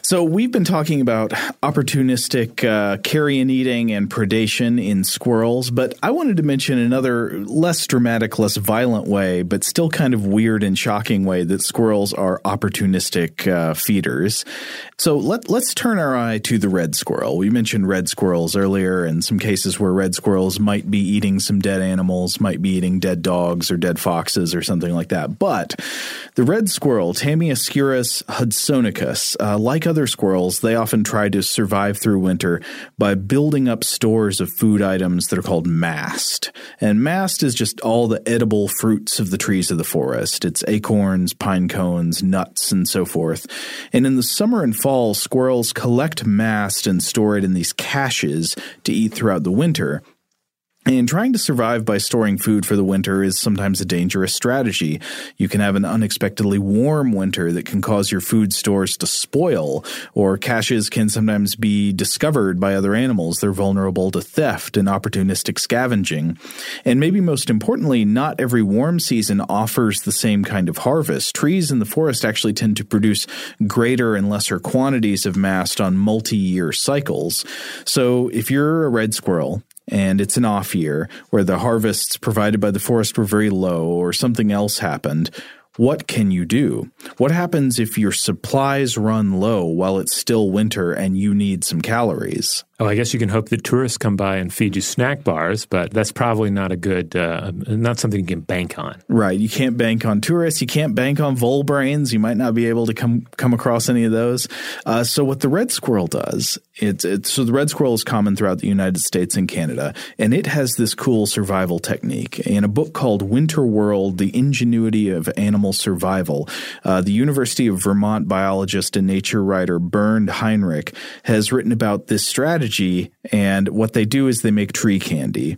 So we've been talking about opportunistic uh, carrion eating and predation in squirrels, but I wanted to mention another less dramatic, less violent way, but still kind of weird and shocking way that squirrels are opportunistic uh, feeders. So let, let's turn our eye to the red squirrel. We mentioned red squirrels earlier and some cases where red squirrels might be eating some dead animals, might be eating dead dogs or dead foxes or something like that. But the red squirrel, Tamiascurus hudsonicus, uh, like other Other squirrels, they often try to survive through winter by building up stores of food items that are called mast. And mast is just all the edible fruits of the trees of the forest. It's acorns, pine cones, nuts, and so forth. And in the summer and fall, squirrels collect mast and store it in these caches to eat throughout the winter. And trying to survive by storing food for the winter is sometimes a dangerous strategy. You can have an unexpectedly warm winter that can cause your food stores to spoil, or caches can sometimes be discovered by other animals. They're vulnerable to theft and opportunistic scavenging. And maybe most importantly, not every warm season offers the same kind of harvest. Trees in the forest actually tend to produce greater and lesser quantities of mast on multi-year cycles. So if you're a red squirrel, and it's an off year where the harvests provided by the forest were very low or something else happened, what can you do? What happens if your supplies run low while it's still winter and you need some calories? Well, I guess you can hope that tourists come by and feed you snack bars, but that's probably not a good uh, – not something you can bank on. Right. You can't bank on tourists. You can't bank on volbrains. You might not be able to come come across any of those. Uh, so what the red squirrel does – it's it's so the red squirrel is common throughout the United States and Canada, and it has this cool survival technique. In a book called Winter World, The Ingenuity of Animal Survival, uh, the University of Vermont biologist and nature writer Bernd Heinrich has written about this strategy. And what they do is they make tree candy.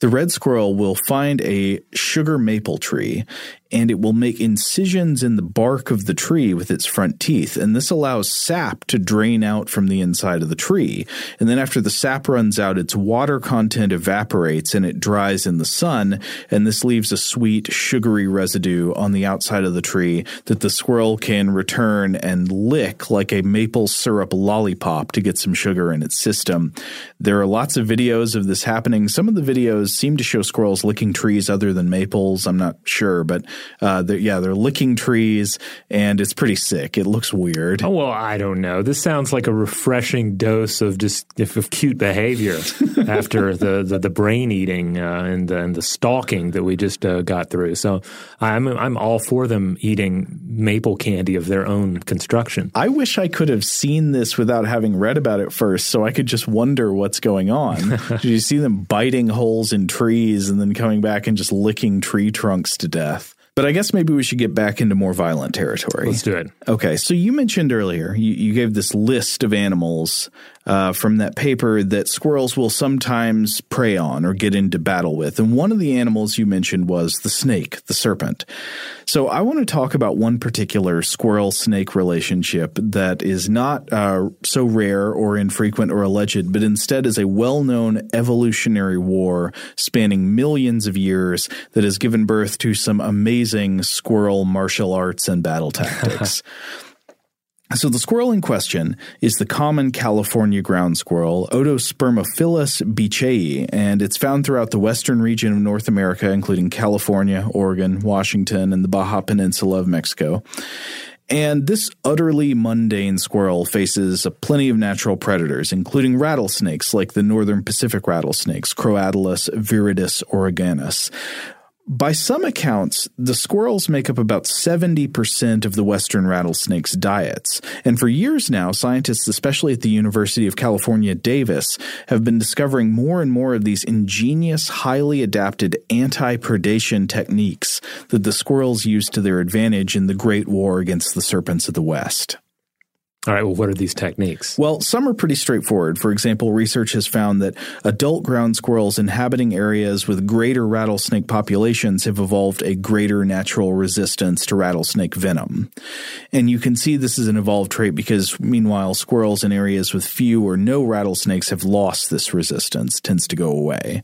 The red squirrel will find a sugar maple tree, and it will make incisions in the bark of the tree with its front teeth. And this allows sap to drain out from the inside of the tree. And then after the sap runs out, its water content evaporates and it dries in the sun. And this leaves a sweet, sugary residue on the outside of the tree that the squirrel can return and lick like a maple syrup lollipop to get some sugar in its system. There are lots of videos of this happening. Some of the videos seem to show squirrels licking trees other than maples. I'm not sure, but Uh, they're, yeah, they're licking trees, and it's pretty sick. It looks weird. Oh, well, I don't know. This sounds like a refreshing dose of just of cute behavior after the, the, the brain eating uh, and, and the stalking that we just uh, got through. So I'm I'm all for them eating maple candy of their own construction. I wish I could have seen this without having read about it first, so I could just wonder what's going on. Did you see them biting holes in trees and then coming back and just licking tree trunks to death? But I guess maybe we should get back into more violent territory. Let's do it. Okay. So you mentioned earlier, you, you gave this list of animals uh, from that paper that squirrels will sometimes prey on or get into battle with. And one of the animals you mentioned was the snake, the serpent. So I want to talk about one particular squirrel-snake relationship that is not uh, so rare or infrequent or alleged, but instead is a well-known evolutionary war spanning millions of years that has given birth to some amazing squirrel martial arts and battle tactics. So the squirrel in question is the common California ground squirrel, Odospermophilus beecheyi, and it's found throughout the western region of North America, including California, Oregon, Washington, and the Baja Peninsula of Mexico. And this utterly mundane squirrel faces a plenty of natural predators, including rattlesnakes like the northern Pacific rattlesnakes, Crotalus viridis oreganus. By some accounts, the squirrels make up about seventy percent of the western rattlesnake's diets, and for years now, scientists, especially at the University of California, Davis, have been discovering more and more of these ingenious, highly adapted anti-predation techniques that the squirrels used to their advantage in the Great War against the serpents of the West. All right, well, what are these techniques? Well, some are pretty straightforward. For example, research has found that adult ground squirrels inhabiting areas with greater rattlesnake populations have evolved a greater natural resistance to rattlesnake venom. And you can see this is an evolved trait because, meanwhile, squirrels in areas with few or no rattlesnakes have lost this resistance, it tends to go away.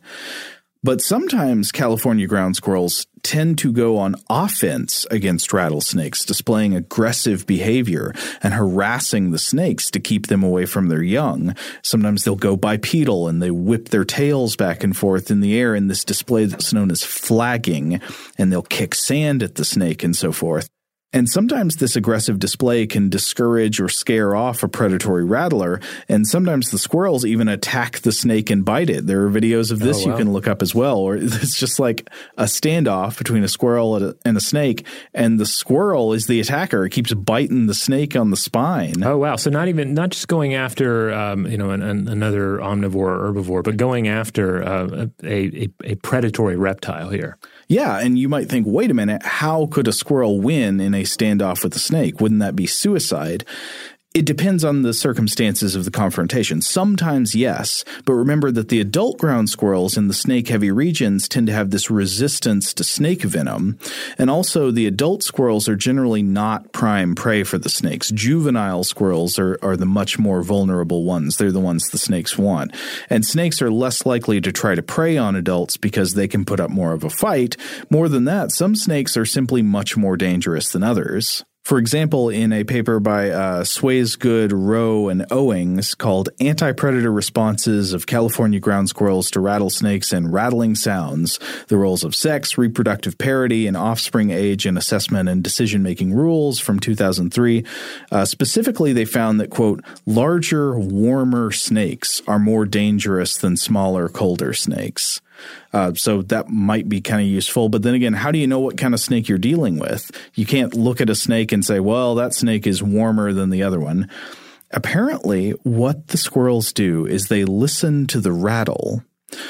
But sometimes California ground squirrels tend to go on offense against rattlesnakes, displaying aggressive behavior and harassing the snakes to keep them away from their young. Sometimes they'll go bipedal and they whip their tails back and forth in the air in this display that's known as flagging, and they'll kick sand at the snake and so forth. And sometimes this aggressive display can discourage or scare off a predatory rattler, and sometimes the squirrels even attack the snake and bite it. There are videos of this oh, wow. you can look up as well. Or it's just like a standoff between a squirrel and a, and a snake, and the squirrel is the attacker. It keeps biting the snake on the spine. Oh, wow. So not even not just going after um, you know an, an, another omnivore or herbivore, but going after uh, a, a, a predatory reptile here. Yeah, and you might think, wait a minute, how could a squirrel win in a standoff with a snake? Wouldn't that be suicide? It depends on the circumstances of the confrontation. Sometimes, yes, but remember that the adult ground squirrels in the snake-heavy regions tend to have this resistance to snake venom, and also the adult squirrels are generally not prime prey for the snakes. Juvenile squirrels are, are the much more vulnerable ones. They're the ones the snakes want, and snakes are less likely to try to prey on adults because they can put up more of a fight. More than that, some snakes are simply much more dangerous than others. For example, in a paper by uh, Swaysgood, Rowe, and Owings called Anti-Predator Responses of California Ground Squirrels to Rattlesnakes and Rattling Sounds, the Roles of Sex, Reproductive Parity, and Offspring Age in Assessment and Decision-Making Rules from two thousand three, uh, specifically they found that, quote, larger, warmer snakes are more dangerous than smaller, colder snakes. Uh, so that might be kind of useful. But then again, how do you know what kind of snake you're dealing with? You can't look at a snake and say, well, that snake is warmer than the other one. Apparently, what the squirrels do is they listen to the rattle.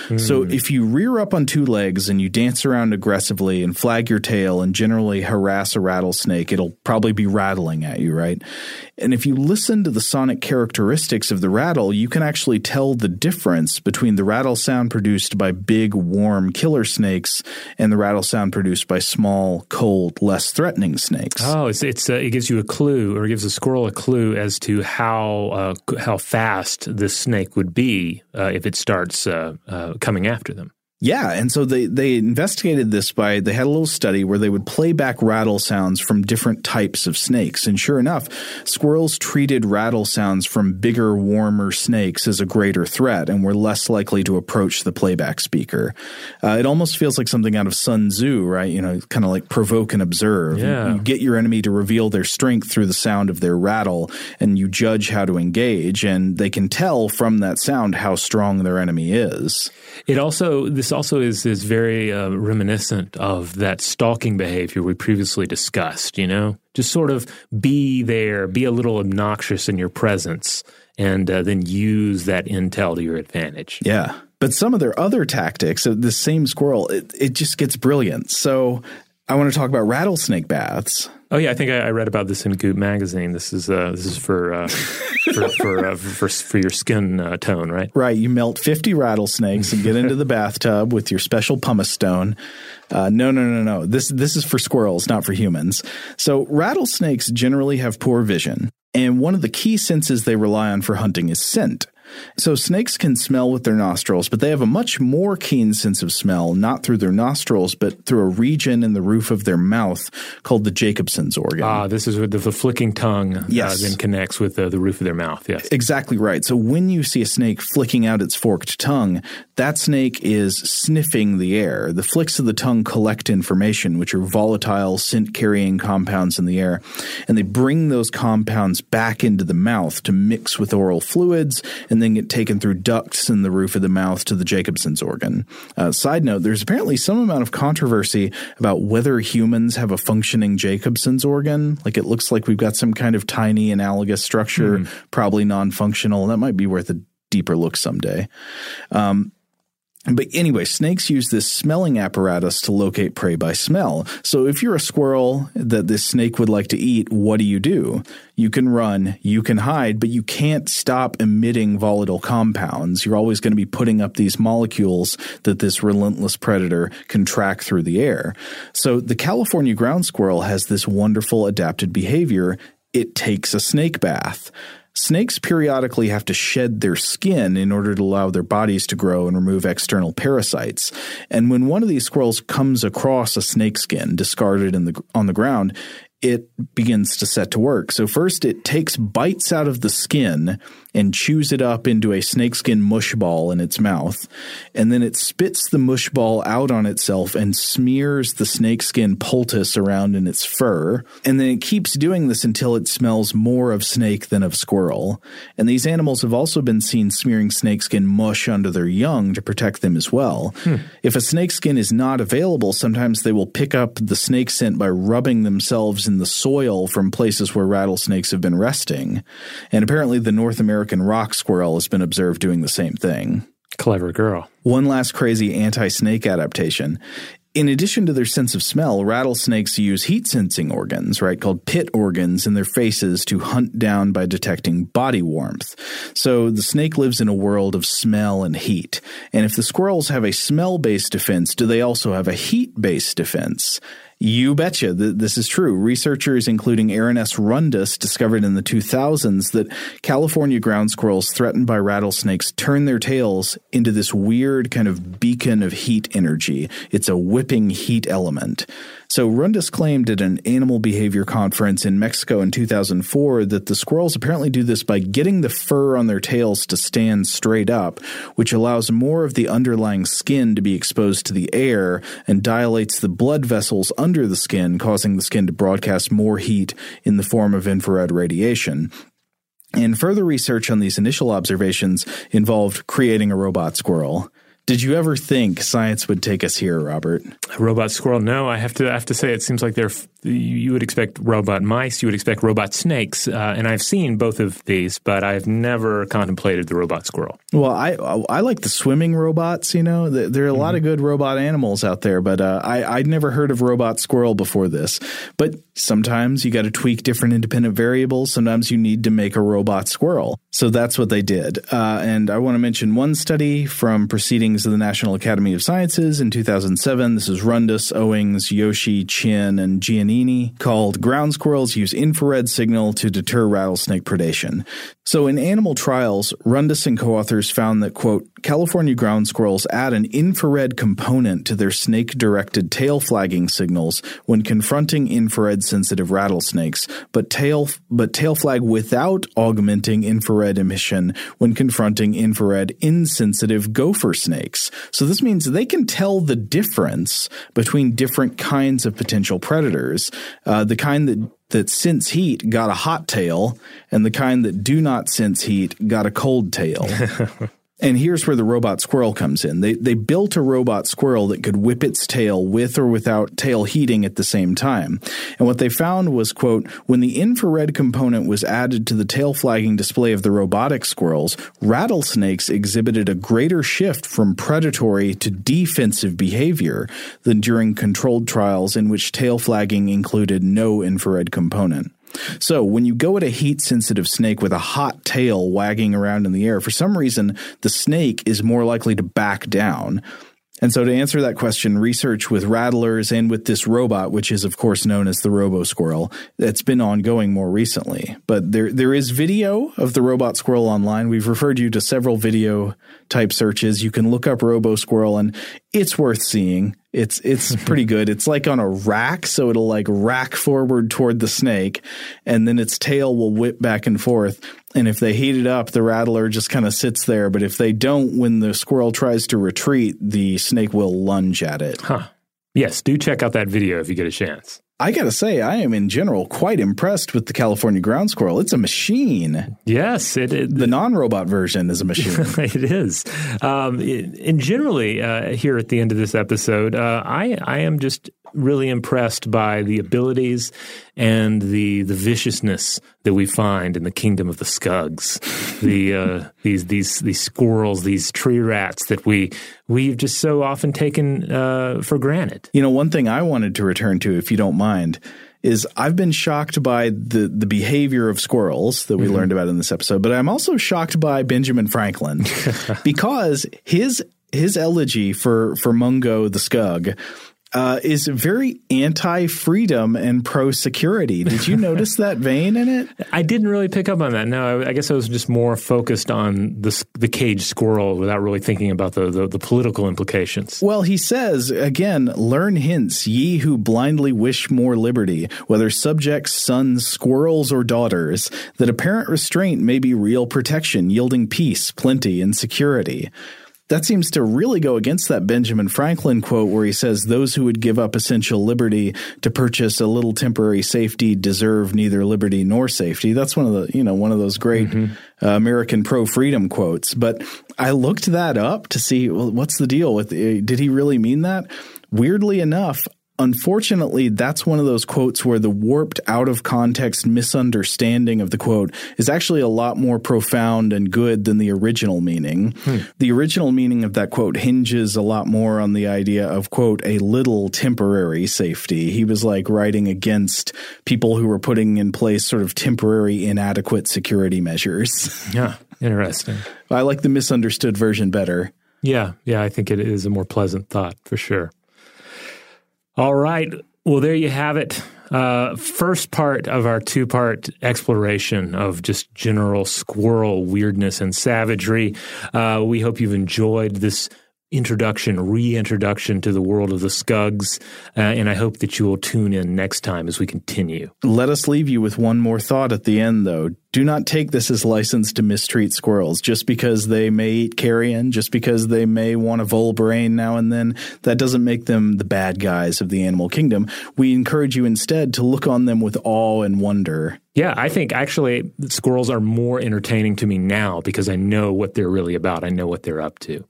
Mm. So if you rear up on two legs and you dance around aggressively and flag your tail and generally harass a rattlesnake, it'll probably be rattling at you, right? And if you listen to the sonic characteristics of the rattle, you can actually tell the difference between the rattle sound produced by big, warm killer snakes and the rattle sound produced by small, cold, less threatening snakes. Oh, it's, it's uh, it gives you a clue, or it gives a squirrel a clue as to how uh, how fast this snake would be uh, if it starts uh, uh, coming after them. Yeah, and so they, they investigated this by – they had a little study where they would play back rattle sounds from different types of snakes. And sure enough, squirrels treated rattle sounds from bigger, warmer snakes as a greater threat and were less likely to approach the playback speaker. Uh, it almost feels like something out of Sun Tzu, right? You know, kind of like provoke and observe. Yeah. You, you get your enemy to reveal their strength through the sound of their rattle, and you judge how to engage. And they can tell from that sound how strong their enemy is. It also – this This also is is very uh, reminiscent of that stalking behavior we previously discussed, you know? Just sort of be there, be a little obnoxious in your presence, and uh, then use that intel to your advantage. Yeah. But some of their other tactics, the same squirrel, it, it just gets brilliant. So I want to talk about rattlesnake baths. Oh yeah, I think I, I read about this in Goop magazine. This is uh, this is for uh, for for, uh, for for your skin uh, tone, right? Right. You melt fifty rattlesnakes and get into the bathtub with your special pumice stone. Uh, no, no, no, no. This this is for squirrels, not for humans. So rattlesnakes generally have poor vision, and one of the key senses they rely on for hunting is scent. So snakes can smell with their nostrils, but they have a much more keen sense of smell, not through their nostrils, but through a region in the roof of their mouth called the Jacobson's organ. Ah, this is where the, the flicking tongue yes. uh, then connects with uh, the roof of their mouth. Yes, exactly right. So when you see a snake flicking out its forked tongue, that snake is sniffing the air. The flicks of the tongue collect information, which are volatile scent-carrying compounds in the air, and they bring those compounds back into the mouth to mix with oral fluids and and then get taken through ducts in the roof of the mouth to the Jacobson's organ. Uh, side note, there's apparently some amount of controversy about whether humans have a functioning Jacobson's organ. Like, it looks like we've got some kind of tiny analogous structure, mm. probably non-functional. That might be worth a deeper look someday. Um But anyway, snakes use this smelling apparatus to locate prey by smell. So if you're a squirrel that this snake would like to eat, what do you do? You can run, you can hide, but you can't stop emitting volatile compounds. You're always going to be putting up these molecules that this relentless predator can track through the air. So the California ground squirrel has this wonderful adapted behavior. It takes a snake bath. Snakes periodically have to shed their skin in order to allow their bodies to grow and remove external parasites. And when one of these squirrels comes across a snake skin discarded in the, on the ground, it begins to set to work. So first it takes bites out of the skin and chews it up into a snakeskin mush ball in its mouth. And then it spits the mush ball out on itself and smears the snakeskin poultice around in its fur. And then it keeps doing this until it smells more of snake than of squirrel. And these animals have also been seen smearing snakeskin mush under their young to protect them as well. Hmm. If a snakeskin is not available, sometimes they will pick up the snake scent by rubbing themselves in the soil from places where rattlesnakes have been resting. And apparently the North American American rock squirrel has been observed doing the same thing. Clever girl. One last crazy anti-snake adaptation. In addition to their sense of smell, rattlesnakes use heat-sensing organs, right, called pit organs, in their faces to hunt down by detecting body warmth. So the snake lives in a world of smell and heat. And if the squirrels have a smell-based defense, do they also have a heat-based defense? You betcha that this is true. Researchers, including Aaron S. Rundus, discovered in the two thousands that California ground squirrels threatened by rattlesnakes turn their tails into this weird kind of beacon of heat energy. It's a whipping heat element. So Rundus claimed at an animal behavior conference in Mexico in two thousand four that the squirrels apparently do this by getting the fur on their tails to stand straight up, which allows more of the underlying skin to be exposed to the air and dilates the blood vessels under the skin, causing the skin to broadcast more heat in the form of infrared radiation. And further research on these initial observations involved creating a robot squirrel. Did you ever think science would take us here, Robert? A robot squirrel? No, I have to I have to say it seems like they're you would expect robot mice, you would expect robot snakes, uh, and I've seen both of these, but I've never contemplated the robot squirrel. Well, I I like the swimming robots, you know. There are a mm-hmm. lot of good robot animals out there, but uh, I, I'd never heard of robot squirrel before this. But sometimes you got to tweak different independent variables. Sometimes you need to make a robot squirrel. So that's what they did. Uh, and I want to mention one study from Proceedings of the National Academy of Sciences in two thousand seven. This is Rundus, Owings, Yoshi, Chin, and Giannini, called Ground Squirrels Use Infrared Signal to Deter Rattlesnake Predation. So in animal trials, Rundus and co-authors found that, quote, California ground squirrels add an infrared component to their snake-directed tail flagging signals when confronting infrared-sensitive rattlesnakes, but tail, but tail flag without augmenting infrared emission when confronting infrared insensitive gopher snakes. So this means they can tell the difference between different kinds of potential predators. Uh, the kind that that sense heat got a hot tail, and the kind that do not sense heat got a cold tail. And here's where the robot squirrel comes in. They they built a robot squirrel that could whip its tail with or without tail heating at the same time. And what they found was, quote, when the infrared component was added to the tail flagging display of the robotic squirrels, rattlesnakes exhibited a greater shift from predatory to defensive behavior than during controlled trials in which tail flagging included no infrared component. So when you go at a heat-sensitive snake with a hot tail wagging around in the air, for some reason, the snake is more likely to back down. And so to answer that question, research with rattlers and with this robot, which is, of course, known as the Robo Squirrel, that's been ongoing more recently. But there there is video of the robot squirrel online. We've referred you to several video-type searches. You can look up Robo Squirrel, and it's worth seeing. It's it's pretty good. It's like on a rack, so it'll like rack forward toward the snake, and then its tail will whip back and forth. And if they heat it up, the rattler just kind of sits there. But if they don't, when the squirrel tries to retreat, the snake will lunge at it. Huh. Yes, do check out that video if you get a chance. I gotta say, I am in general quite impressed with the California ground squirrel. It's a machine. Yes, it, it the non-robot version is a machine. It is. Um, it, and generally, uh, here at the end of this episode, uh, I I am just really impressed by the abilities and the the viciousness that we find in the kingdom of the Scugs, the uh, these these these squirrels, these tree rats that we we've just so often taken uh, for granted. You know, one thing I wanted to return to, if you don't mind, is I've been shocked by the the behavior of squirrels that we mm-hmm. learned about in this episode, but I'm also shocked by Benjamin Franklin because his his elegy for for Mungo the Scug Uh, is very anti-freedom and pro-security. Did you notice that vein in it? I didn't really pick up on that. No, I, I guess I was just more focused on the, the caged squirrel without really thinking about the, the, the political implications. Well, he says, again, learn hints, ye who blindly wish more liberty, whether subjects, sons, squirrels, or daughters, that apparent restraint may be real protection, yielding peace, plenty, and security. That seems to really go against that Benjamin Franklin quote where he says those who would give up essential liberty to purchase a little temporary safety deserve neither liberty nor safety. That's one of the, you know, one of those great mm-hmm. uh, American pro-freedom quotes. But I looked that up to see, well, what's the deal with it? Did he really mean that? Weirdly enough, unfortunately, that's one of those quotes where the warped, out-of-context misunderstanding of the quote is actually a lot more profound and good than the original meaning. Hmm. The original meaning of that quote hinges a lot more on the idea of, quote, a little temporary safety. He was like writing against people who were putting in place sort of temporary inadequate security measures. Yeah, interesting. I like the misunderstood version better. Yeah, yeah, I think it is a more pleasant thought for sure. All right. Well, there you have it. Uh, first part of our two-part exploration of just general squirrel weirdness and savagery. Uh, we hope you've enjoyed this introduction, reintroduction to the world of the Scugs, uh, and I hope that you will tune in next time as we continue. Let us leave you with one more thought at the end, though. Do not take this as license to mistreat squirrels. Just because they may eat carrion, just because they may want a vole brain now and then, that doesn't make them the bad guys of the animal kingdom. We encourage you instead to look on them with awe and wonder. Yeah, I think actually squirrels are more entertaining to me now because I know what they're really about. I know what they're up to.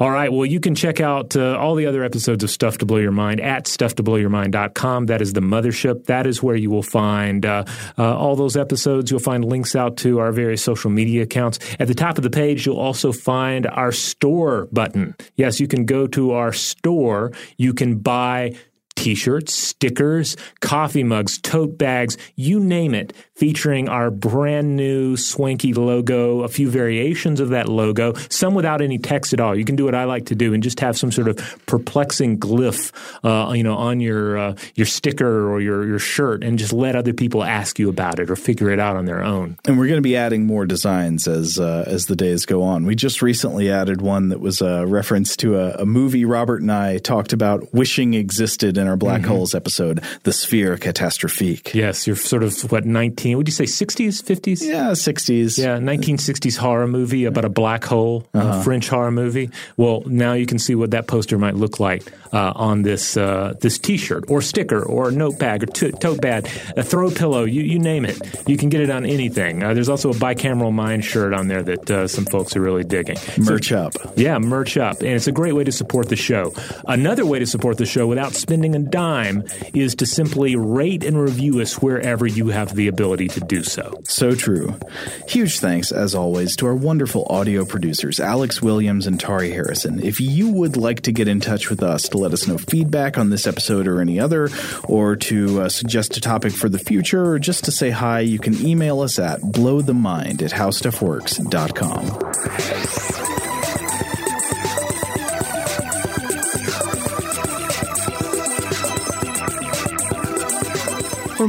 All right. Well, you can check out uh, all the other episodes of Stuff to Blow Your Mind at stuff to blow your mind dot com. That is the mothership. That is where you will find uh, uh, all those episodes. You'll find links out to our various social media accounts. At the top of the page, you'll also find our store button. Yes, you can go to our store. You can buy T-shirts, stickers, coffee mugs, tote bags, you name it, featuring our brand new swanky logo, a few variations of that logo, some without any text at all. You can do what I like to do and just have some sort of perplexing glyph, uh, you know, on your uh, your sticker or your, your shirt and just let other people ask you about it or figure it out on their own. And we're going to be adding more designs as uh, as the days go on. We just recently added one that was a reference to a, a movie Robert and I talked about wishing existed in our Black mm-hmm. Holes episode, The Sphere Catastrophique. Yes, you're sort of, what, nineteen, would you say sixties, fifties? Yeah, sixties. Yeah, nineteen sixties horror movie about a black hole, uh-huh. a French horror movie. Well, now you can see what that poster might look like uh, on this uh, this T-shirt or sticker or notepad or t- tote bag, a throw pillow, you, you name it. You can get it on anything. Uh, there's also a Bicameral Mind shirt on there that uh, some folks are really digging. Merch so, up. Yeah, merch up. And it's a great way to support the show. Another way to support the show without spending a dime is to simply rate and review us wherever you have the ability to do so. So true. Huge thanks, as always, to our wonderful audio producers, Alex Williams and Tari Harrison. If you would like to get in touch with us to let us know feedback on this episode or any other, or to uh, suggest a topic for the future, or just to say hi, you can email us at blow the mind at how stuff works dot com. For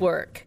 Work.